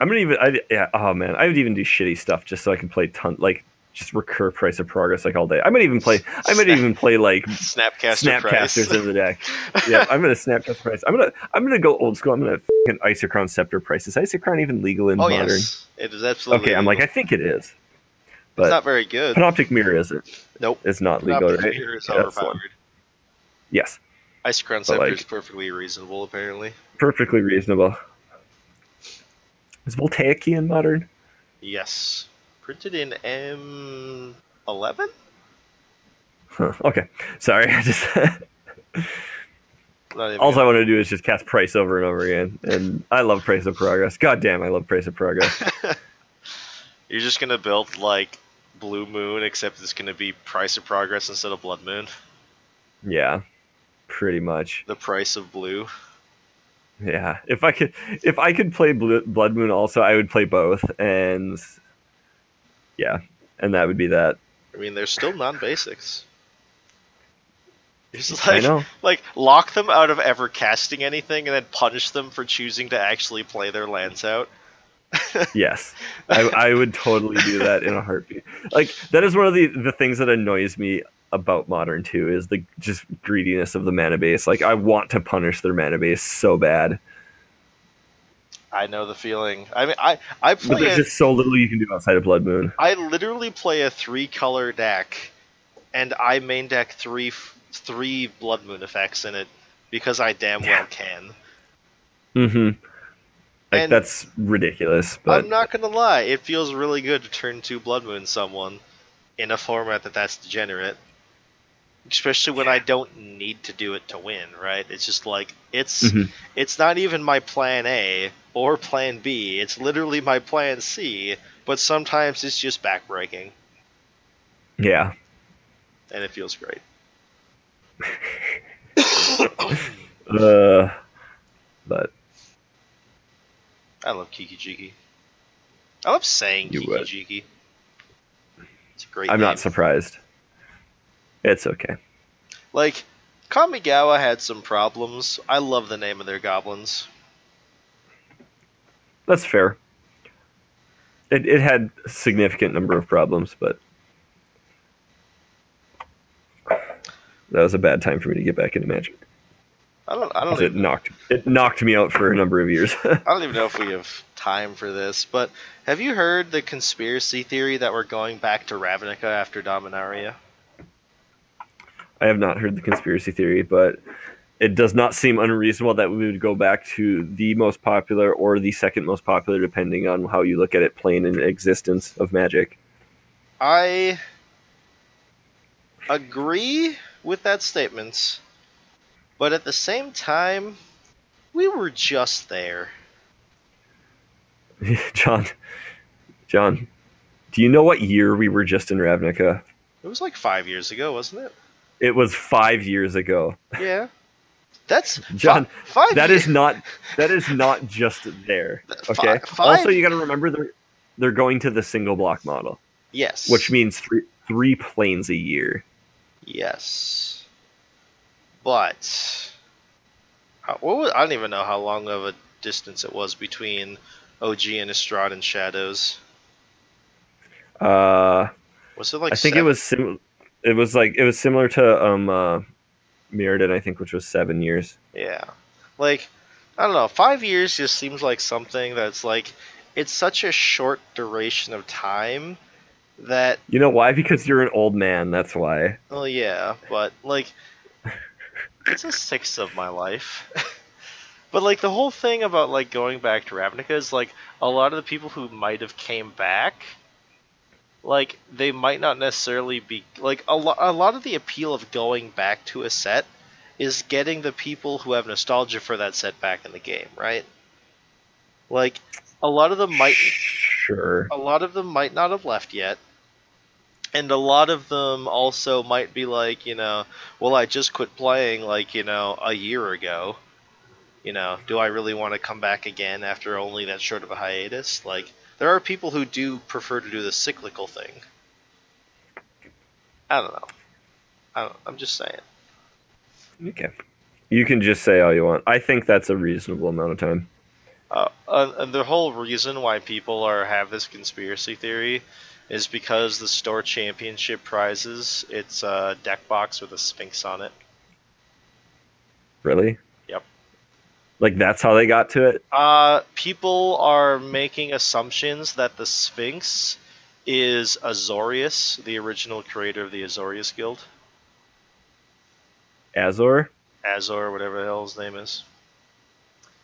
I'm gonna even. I, yeah. Oh man, I would even do shitty stuff just so I can play ton like. Just recur Price of Progress like all day. I might even play. I might Snap, even play like Snapcaster Snapcasters in the deck. Yeah, I'm gonna Snapcaster Price. I'm gonna. I'm gonna go old school. I'm gonna fucking Isochron Scepter Price. Is Isochron even legal in oh, Modern? Yes. It is absolutely. Okay, legal. I'm like I think it is. But it's not very good. Panoptic Mirror is it? Nope. It's not legal. Panoptic right? Mirror is yeah, overpowered. Yes. Isochron Scepter like, is perfectly reasonable apparently. Perfectly reasonable. Is Voltaic-y in Modern? Yes. Printed in M eleven? Huh, okay. Sorry. I just all I want to do is just cast Price over and over again. And I love Price of Progress. God damn, I love Price of Progress. You're just going to build, like, Blue Moon, except it's going to be Price of Progress instead of Blood Moon. Yeah, pretty much. The price of blue. Yeah. If I could, if I could play blue, Blood Moon also, I would play both. And... yeah, and that would be that. I mean, they're still non-basics. It's like, I know. Like, lock them out of ever casting anything and then punish them for choosing to actually play their lands out. Yes, I, I would totally do that in a heartbeat. Like, that is one of the, the things that annoys me about Modern, too, is the just greediness of the mana base. Like, I want to punish their mana base so bad. I know the feeling. I mean, I I play. But there's a, just so little you can do outside of Blood Moon. I literally play a three-color deck, and I main deck three three Blood Moon effects in it because I damn yeah. well can. Mm-hmm. Like, and that's ridiculous. But I'm not gonna lie, it feels really good to turn two Blood Moon someone in a format that that's degenerate, especially when I don't need to do it to win, right? It's just like, it's mm-hmm. it's not even my plan A or plan B. It's literally my plan C, but sometimes it's just backbreaking. Yeah. And it feels great. uh, but I love Kiki Jiki. I love saying you Kiki would. Jiki. It's a great I'm name. Not surprised. It's okay. Like, Kamigawa had some problems. I love the name of their goblins. That's fair. It it had a significant number of problems, but that was a bad time for me to get back into Magic. I don't. I don't. Even, it knocked. It knocked me out for a number of years. I don't even know if we have time for this, but have you heard the conspiracy theory that we're going back to Ravnica after Dominaria? I have not heard the conspiracy theory, but it does not seem unreasonable that we would go back to the most popular or the second most popular, depending on how you look at it, plane in existence of Magic. I agree with that statement, but at the same time, we were just there. John, John, do you know what year we were just in Ravnica? It was like five years ago, wasn't it? It was five years ago. Yeah, that's John. Five. That years. Is not. That is not just there. Okay. Five, five. Also, you got to remember they're they're going to the single block model. Yes. Which means three three planes a year. Yes. But what was, I don't even know how long of a distance it was between O G and Estrad and Shadows. Uh. Was it like? I think seven? It was similar. It was like it was similar to um, uh, Mirrodin, I think, which was seven years. Yeah, like I don't know, five years just seems like something that's like it's such a short duration of time that you know why? Because you're an old man. That's why. Oh well, yeah, but like it's a sixth of my life. But like the whole thing about like going back to Ravnica is like a lot of the people who might have came back. Like, they might not necessarily be... Like, a, lo- a lot of the appeal of going back to a set is getting the people who have nostalgia for that set back in the game, right? Like, a lot of them might... Sure. A lot of them might not have left yet. And a lot of them also might be like, you know, well, I just quit playing, like, you know, a year ago. You know, do I really want to come back again after only that short of a hiatus? Like... There are people who do prefer to do the cyclical thing. I don't know. I don't, I'm just saying. Okay. You can just say all you want. I think that's a reasonable amount of time. Uh, uh, the whole reason why people are have this conspiracy theory is because the store championship prizes, it's a deck box with a Sphinx on it. Really? Yep. Like, that's how they got to it? Uh, people are making assumptions that the Sphinx is Azorius, the original creator of the Azorius Guild. Azor? Azor, whatever the hell his name is.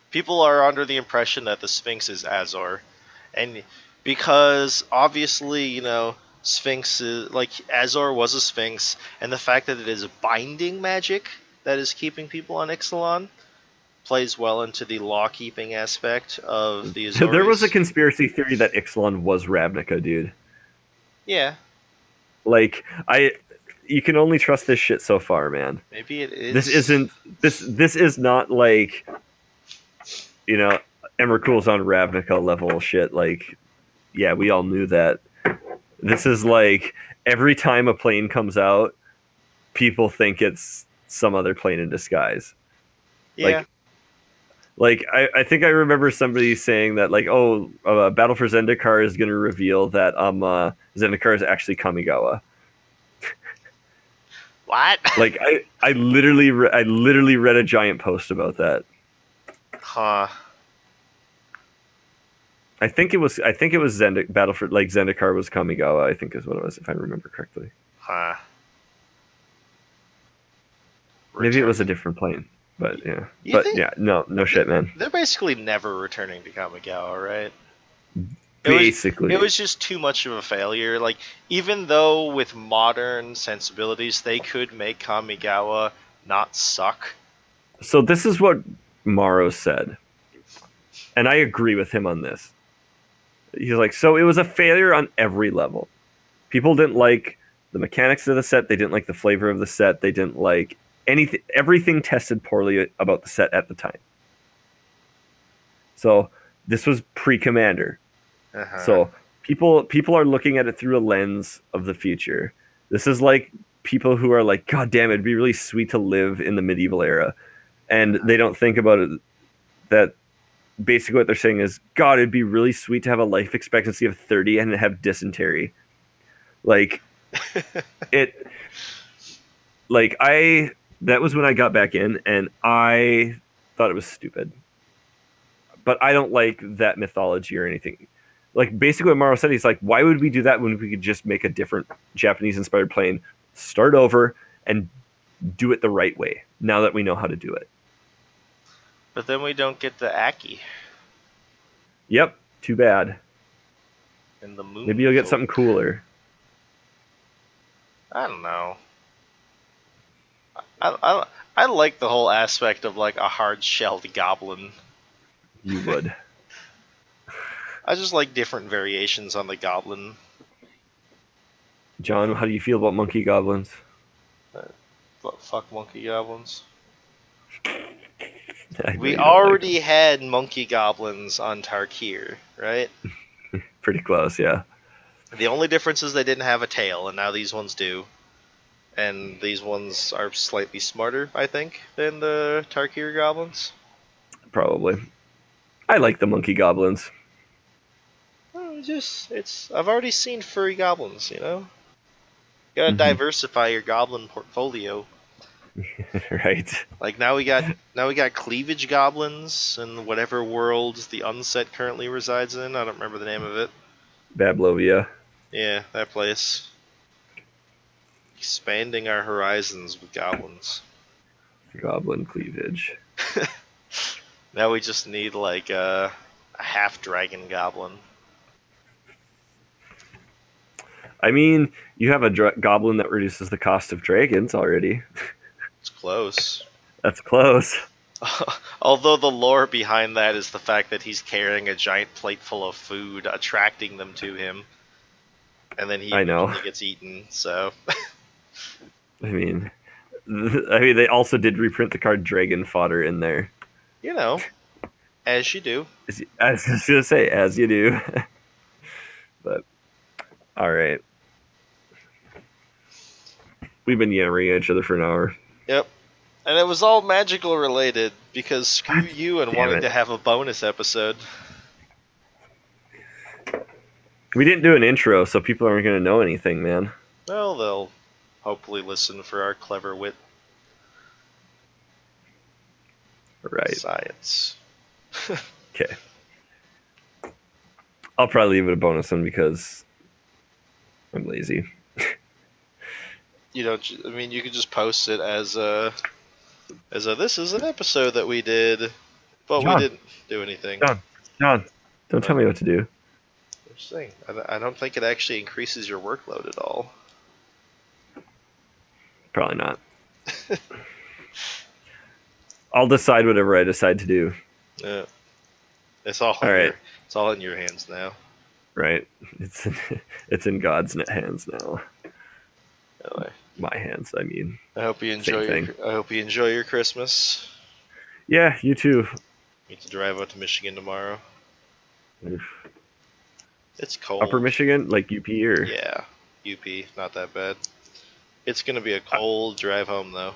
People are under the impression that the Sphinx is Azor. And because, obviously, you know, Sphinx is... Like, Azor was a Sphinx, and the fact that it is binding magic that is keeping people on Ixalan plays well into the law-keeping aspect of the Azorius. There was a conspiracy theory that Ixalan was Ravnica, dude. Yeah. Like, I... You can only trust this shit so far, man. Maybe it is. This isn't... This This is not, like... You know, Emrakul's on Ravnica level shit. Like, yeah, we all knew that. This is like every time a plane comes out, people think it's some other plane in disguise. Yeah. Like, like I, I think I remember somebody saying that, like, oh, uh, Battle for Zendikar is going to reveal that um uh, Zendikar is actually Kamigawa. What? Like, I, I literally, re- I literally read a giant post about that. Huh. I think it was I think it was Zendik Battle for like Zendikar was Kamigawa, I think is what it was, if I remember correctly. Huh. Return. Maybe it was a different plane. But yeah. You but yeah, no, no shit, man. They're basically never returning to Kamigawa, right? Basically. It was, it was just too much of a failure. Like, even though with modern sensibilities they could make Kamigawa not suck. So this is what Morrow said, and I agree with him on this. He's like, so it was a failure on every level. People didn't like the mechanics of the set, they didn't like the flavor of the set, they didn't like anything. Everything tested poorly about the set at the time. So this was pre-Commander. Uh-huh. So people people are looking at it through a lens of the future. This is like people who are like, god damn, it'd be really sweet to live in the medieval era. And they don't think about it, that basically what they're saying is, god, it'd be really sweet to have a life expectancy of thirty and have dysentery. Like, it, like, I, that was when I got back in, and I thought it was stupid. But I don't like that mythology or anything. Like, basically what Morrow said, he's like, why would we do that when we could just make a different Japanese-inspired plane, start over, and do it the right way, now that we know how to do it. But then we don't get the Aki. Yep, too bad. And the moon. Maybe you'll get something cooler. I don't know. I, I, I like the whole aspect of, like, a hard-shelled goblin. You would. I just like different variations on the goblin. John, how do you feel about monkey goblins? Uh, fuck monkey goblins. We already like had monkey goblins on Tarkir, right? Pretty close, yeah. The only difference is they didn't have a tail, and now these ones do. And these ones are slightly smarter, I think, than the Tarkir goblins. Probably. I like the monkey goblins. Well, just it's I've already seen furry goblins, you know? You gotta mm-hmm. diversify your goblin portfolio. Right. Like now we got now we got cleavage goblins in whatever world the unset currently resides in. I don't remember the name of it. Bablovia. Yeah, that place. Expanding our horizons with goblins. Goblin cleavage. Now we just need like a, a half dragon goblin. I mean, you have a dra- goblin that reduces the cost of dragons already. That's close. That's close. Although the lore behind that is the fact that he's carrying a giant plate full of food, attracting them to him, and then he I know. gets eaten. So, I mean, th- I mean, they also did reprint the card Dragon Fodder in there. You know, as you do. As you, I was just gonna say, as you do. but all right. We've been yammering at each other for an hour. Yep. And it was all magical related, because screw you and wanting to have a bonus episode. We didn't do an intro, so people aren't going to know anything, man. Well, they'll hopefully listen for our clever wit. Right. Science. Okay. I'll probably leave it a bonus one because I'm lazy. You don't. I mean, you could just post it as a, as a. This is an episode that we did, but John, we didn't do anything. John, John, don't tell me what to do. Thing. I don't think it actually increases your workload at all. Probably not. I'll decide whatever I decide to do. Yeah. It's all, all right. your, it's all in your hands now. Right. It's in, it's in God's hands now. Anyway. My hands, I mean. I hope you enjoy your, I hope you enjoy your Christmas. Yeah, you too. Need to drive out to Michigan tomorrow. Oof. It's cold. Upper Michigan, like U P or yeah, U P, not that bad. It's gonna be a cold uh, drive home though.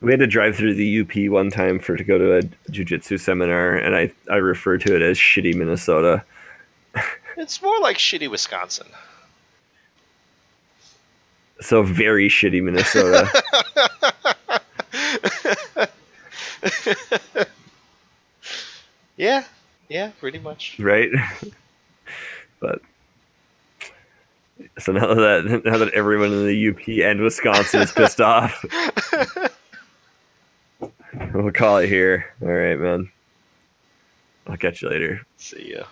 We had to drive through the U P one time for to go to a jiu-jitsu seminar, and I I refer to it as shitty Minnesota. It's more like shitty Wisconsin. So very shitty Minnesota. Yeah, yeah, pretty much. Right. But so now that now that everyone in the U P and Wisconsin is pissed off, we'll call it here. All right, man. I'll catch you later. See ya.